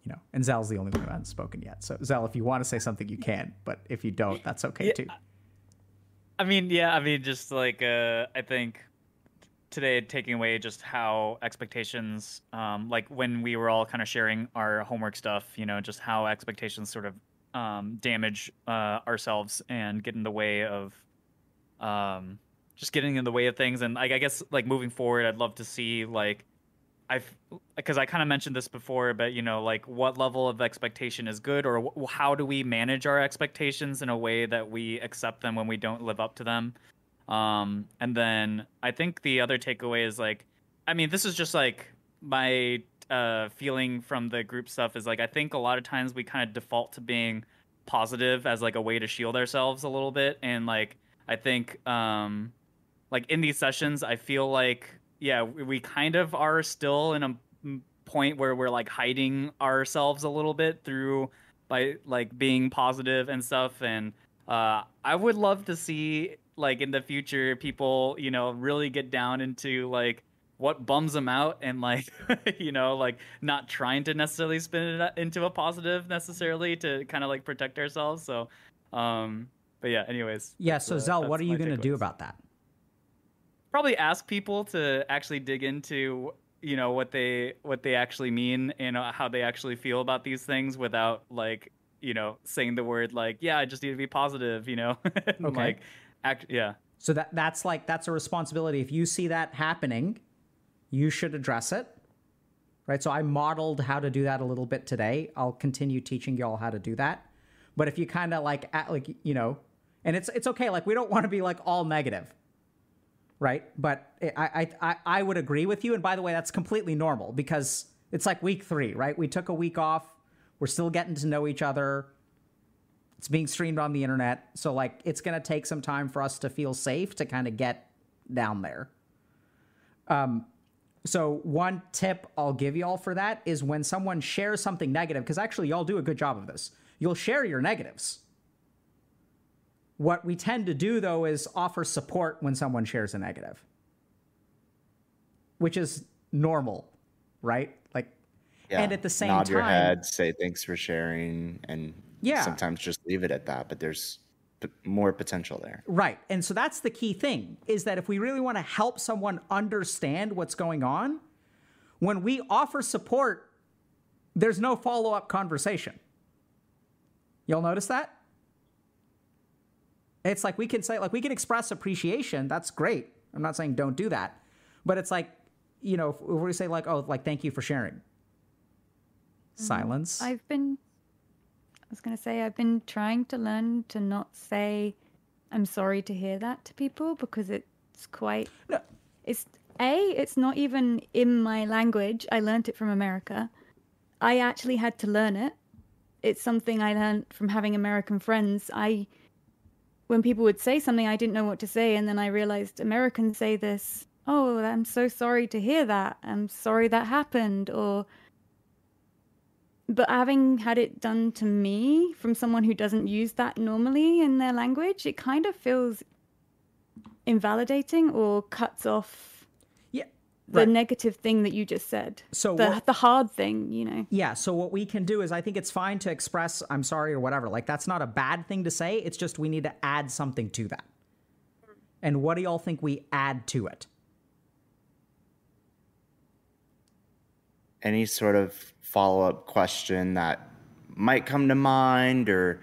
you know, and Zell's the only one who hasn't spoken yet. So, Zell, if you want to say something, you can, but if you don't, that's okay, yeah. too. I mean, yeah, I mean, just like, uh, I think today taking away just how expectations, um, like when we were all kind of sharing our homework stuff, you know, just how expectations sort of um, damage uh, ourselves and get in the way of... Um, just getting in the way of things. And like, I guess like moving forward, I'd love to see like, I've, because I kind of mentioned this before, but you know, like what level of expectation is good, or w- how do we manage our expectations in a way that we accept them when we don't live up to them? Um, and then I think the other takeaway is like, I mean, this is just like my uh, feeling from the group stuff is like, I think a lot of times we kind of default to being positive as like a way to shield ourselves a little bit. And like, I think, um, like in these sessions, I feel like, yeah, we kind of are still in a point where we're like hiding ourselves a little bit through by like being positive and stuff. And uh, I would love to see like in the future people, you know, really get down into like what bums them out and like, you know, like not trying to necessarily spin it into a positive necessarily to kind of like protect ourselves. So, um, but yeah, anyways. Yeah. So uh, Zell, what are you going to do about that? Probably ask people to actually dig into, you know, what they what they actually mean and how they actually feel about these things without like, you know, saying the word like, yeah, I just need to be positive, you know. Okay. Like act, yeah. So that that's like that's a responsibility. If you see that happening, you should address it. Right? So I modeled how to do that a little bit today. I'll continue teaching y'all how to do that. But if you kind of like act like, you know, and it's it's okay, like we don't want to be like all negative. Right. But I, I I would agree with you. And by the way, that's completely normal because it's like week three, right? We took a week off. We're still getting to know each other. It's being streamed on the internet. So like it's going to take some time for us to feel safe to kind of get down there. Um, so one tip I'll give y'all for that is when someone shares something negative, because actually y'all do a good job of this. You'll share your negatives. What we tend to do, though, is offer support when someone shares a negative, which is normal, right? Like, yeah. And at the same nod time, nod your head, say thanks for sharing, and yeah. Sometimes just leave it at that. But there's p- more potential there, right? And so that's the key thing: is that if we really want to help someone understand what's going on, when we offer support, there's no follow-up conversation. Y'all notice that? It's like we can say, like we can express appreciation. That's great. I'm not saying don't do that. But it's like, you know, if we say like, oh, like, thank you for sharing. Um, Silence. I've been, I was going to say, I've been trying to learn to not say, I'm sorry to hear that to people because it's quite, no. it's, A, it's not even in my language. I learned it from America. I actually had to learn it. It's something I learned from having American friends. I, when people would say something, I didn't know what to say. And then I realized Americans say this, oh, I'm so sorry to hear that. I'm sorry that happened. Or, but having had it done to me from someone who doesn't use that normally in their language, it kind of feels invalidating or cuts off yeah, the right. negative thing that you just said. So the, what, the hard thing, you know? Yeah. So what we can do is, I think it's fine to express, I'm sorry or whatever. Like, that's not a bad thing to say. It's just, we need to add something to that. And what do y'all think we add to it? Any sort of follow-up question that might come to mind, or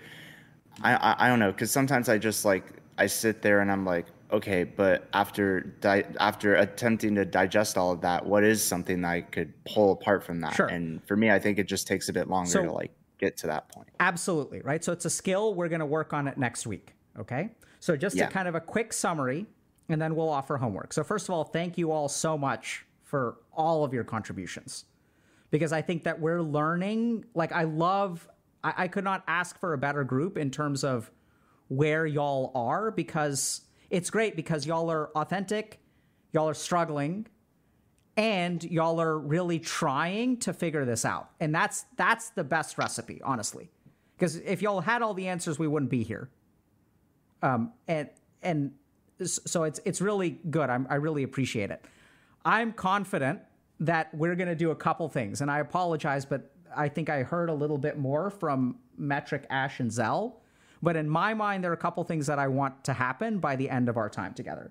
I, I, I don't know. Cause sometimes I just like, I sit there and I'm like, okay, but after di- after attempting to digest all of that, what is something that I could pull apart from that? Sure. And for me, I think it just takes a bit longer so, to like get to that point. Absolutely, right? So it's a skill. We're going to work on it next week, okay? So just yeah. a kind of a quick summary, and then we'll offer homework. So first of all, thank you all so much for all of your contributions, because I think that we're learning. Like, I love, I, I could not ask for a better group in terms of where y'all are, because it's great because y'all are authentic, y'all are struggling, and y'all are really trying to figure this out. And that's that's the best recipe, honestly. Because if y'all had all the answers, we wouldn't be here. Um, and and so it's it's really good. I'm, I really appreciate it. I'm confident that we're going to do a couple things. And I apologize, but I think I heard a little bit more from Metric, Ash, and Zell. But in my mind, there are a couple things that I want to happen by the end of our time together.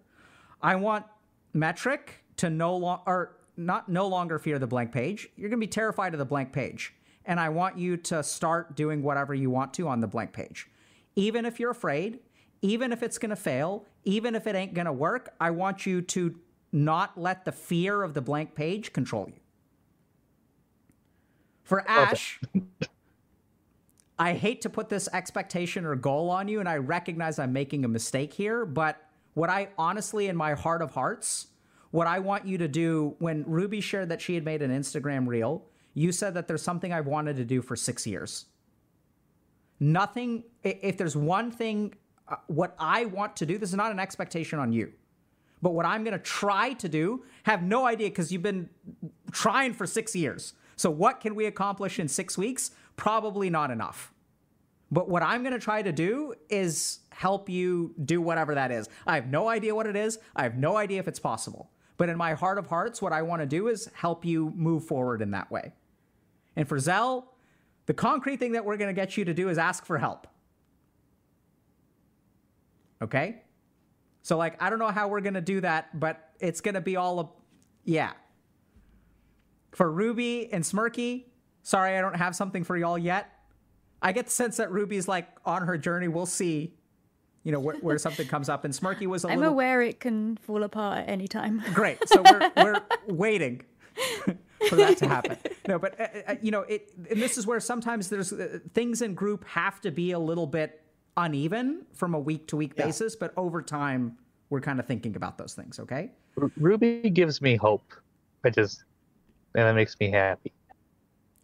I want Metric to no longer, or not no longer fear the blank page. You're going to be terrified of the blank page. And I want you to start doing whatever you want to on the blank page. Even if you're afraid, even if it's going to fail, even if it ain't going to work, I want you to not let the fear of the blank page control you. For Ash... Okay. I hate to put this expectation or goal on you, and I recognize I'm making a mistake here, but what I honestly, in my heart of hearts, what I want you to do, when Ruby shared that she had made an Instagram reel, you said that there's something I've wanted to do for six years. Nothing, if there's one thing, uh, what I want to do, this is not an expectation on you, but what I'm going to try to do, have no idea because you've been trying for six years. So what can we accomplish in six weeks? Probably not enough. But what I'm going to try to do is help you do whatever that is. I have no idea what it is. I have no idea if it's possible. But in my heart of hearts, what I want to do is help you move forward in that way. And for Zell, the concrete thing that we're going to get you to do is ask for help. Okay? So, like, I don't know how we're going to do that, but it's going to be all... A- yeah. For Ruby and Smirky... Sorry, I don't have something for y'all yet. I get the sense that Ruby's like on her journey. We'll see, you know, wh- where something comes up. And Smirky was a I'm little... I'm aware it can fall apart at any time. Great. So we're, we're waiting for that to happen. No, but, uh, you know, it. And this is where sometimes there's uh, things in group have to be a little bit uneven from a week to week basis. But over time, we're kind of thinking about those things. OK, R- Ruby gives me hope, which is, and that makes me happy.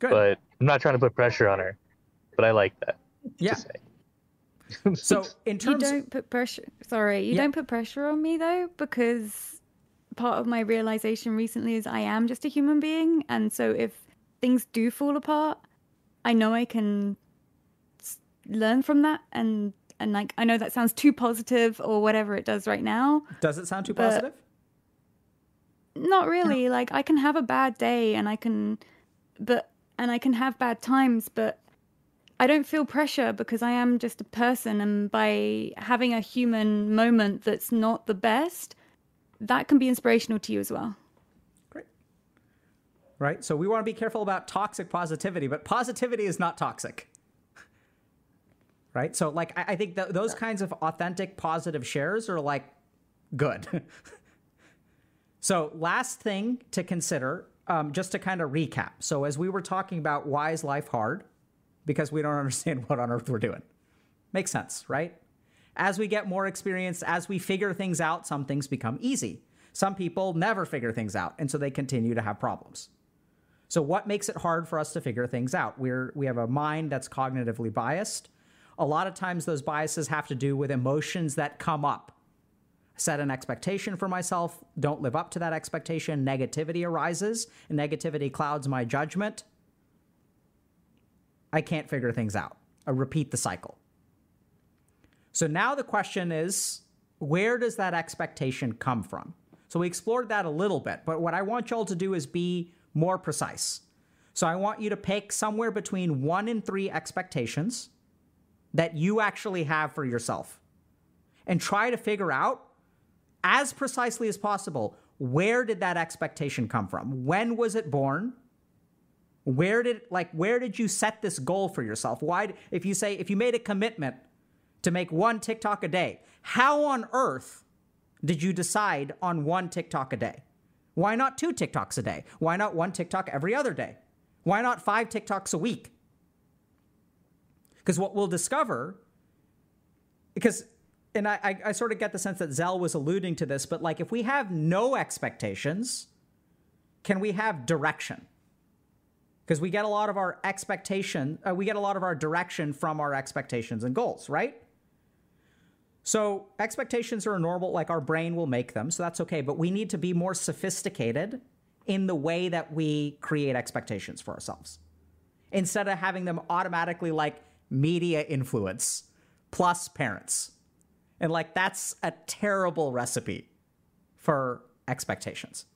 Good. But I'm not trying to put pressure on her, but I like that. Yeah. To say. So in terms, you don't put pressure. Sorry, you yeah. don't put pressure on me though, because part of my realization recently is I am just a human being, and so if things do fall apart, I know I can learn from that, and and like I know that sounds too positive or whatever it does right now. Does it sound too positive? Not really. No. Like I can have a bad day, and I can, but. And I can have bad times, but I don't feel pressure because I am just a person. And by having a human moment that's not the best, that can be inspirational to you as well. Great. Right. So we want to be careful about toxic positivity, but positivity is not toxic. Right. So like, I, I think that those kinds of authentic positive shares are like good. So last thing to consider, Um, just to kind of recap. So as we were talking about, why is life hard? Because we don't understand what on earth we're doing. Makes sense, right? As we get more experience, as we figure things out, some things become easy. Some people never figure things out, and so they continue to have problems. So what makes it hard for us to figure things out? We're, we have a mind that's cognitively biased. A lot of times those biases have to do with emotions that come up. Set an expectation for myself, don't live up to that expectation, negativity arises, and negativity clouds my judgment. I can't figure things out. I repeat the cycle. So now the question is, where does that expectation come from? So we explored that a little bit, but what I want y'all to do is be more precise. So I want you to pick somewhere between one and three expectations that you actually have for yourself and try to figure out as precisely as possible, where did that expectation come from? When was it born? Where did, like, where did you set this goal for yourself? Why, if you say, if you made a commitment to make one TikTok a day, how on earth did you decide on one TikTok a day? Why not two TikToks a day? Why not one TikTok every other day? Why not five TikToks a week? Because what we'll discover, because, and I, I, I sort of get the sense that Zell was alluding to this, but like if we have no expectations, can we have direction? Because we get a lot of our expectation, uh, we get a lot of our direction from our expectations and goals, right? So expectations are normal, like our brain will make them, so that's okay. But we need to be more sophisticated in the way that we create expectations for ourselves. Instead of having them automatically like media influence plus parents. And like that's a terrible recipe for expectations.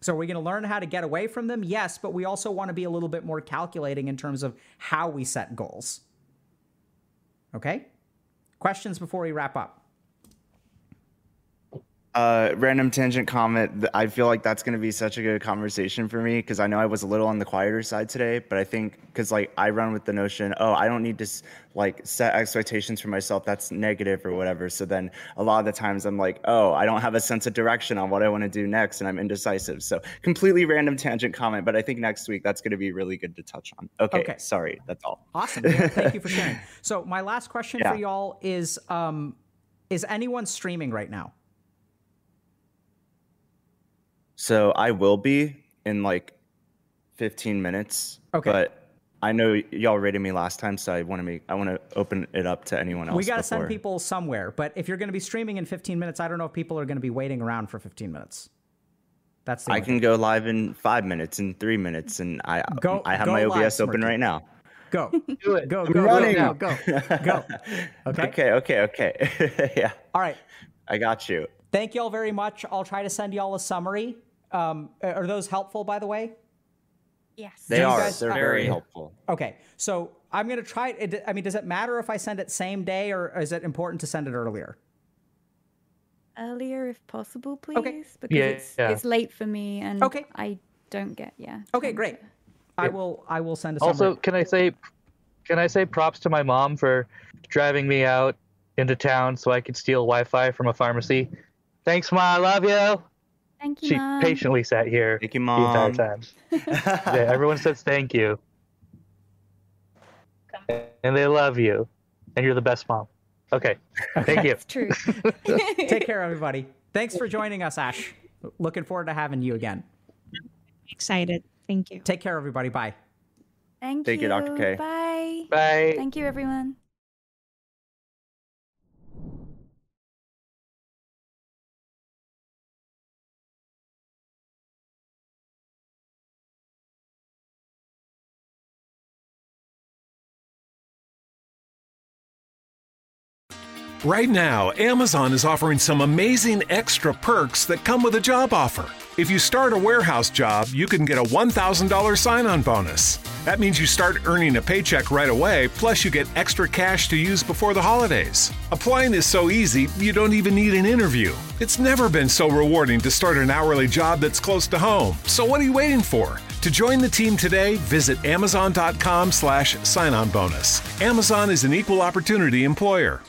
So are we going to learn how to get away from them? Yes, but we also want to be a little bit more calculating in terms of how we set goals. Okay? Questions before we wrap up? Uh, random tangent comment. I feel like that's going to be such a good conversation for me because I know I was a little on the quieter side today, but I think because like I run with the notion, oh, I don't need to like set expectations for myself. That's negative or whatever. So then a lot of the times I'm like, oh, I don't have a sense of direction on what I want to do next, and I'm indecisive. So completely random tangent comment, but I think next week that's going to be really good to touch on. Okay, okay. Sorry, that's all. Awesome. Yeah, thank you for sharing. So my last question yeah. for y'all is: um, is anyone streaming right now? So I will be in like fifteen minutes, okay. But I know y'all rated me last time, so I want to make I want to open it up to anyone else. We got to send people somewhere, but if you're going to be streaming in fifteen minutes, I don't know if people are going to be waiting around for fifteen minutes. That's the I can go live in five minutes, in three minutes, and I go, I have my O B S open right now. Go, do it, go, go, running. go, go, go. Okay, okay, okay, okay. Yeah. All right. I got you. Thank y'all very much. I'll try to send y'all a summary. Um, are those helpful, by the way? Yes. They are. Guys, They're uh, very helpful. Okay. So I'm going to try it. I mean, does it matter if I send it same day or is it important to send it earlier? Earlier if possible, please. Okay. Because yeah, it's, yeah. it's late for me and okay. I don't get, yeah. Okay, great. It. I will I will send a summary. Also, can I say, can I say props to my mom for driving me out into town so I could steal Wi-Fi from a pharmacy? Thanks, Ma. I love you. Thank you, She Mom. patiently sat here thank you, Mom. the entire time. Yeah, everyone says thank you. Come. And they love you. And you're the best mom. Okay. Thank you. That's true. Take care, everybody. Thanks for joining us, Ash. Looking forward to having you again. Excited. Thank you. Take care, everybody. Bye. Thank, thank you. Thank you, Doctor K. Bye. Bye. Thank you, everyone. Right now, Amazon is offering some amazing extra perks that come with a job offer. If you start a warehouse job, you can get a one thousand dollars sign-on bonus. That means you start earning a paycheck right away, plus you get extra cash to use before the holidays. Applying is so easy, you don't even need an interview. It's never been so rewarding to start an hourly job that's close to home. So what are you waiting for? To join the team today, visit amazon dot com slash sign on bonus. Amazon is an equal opportunity employer.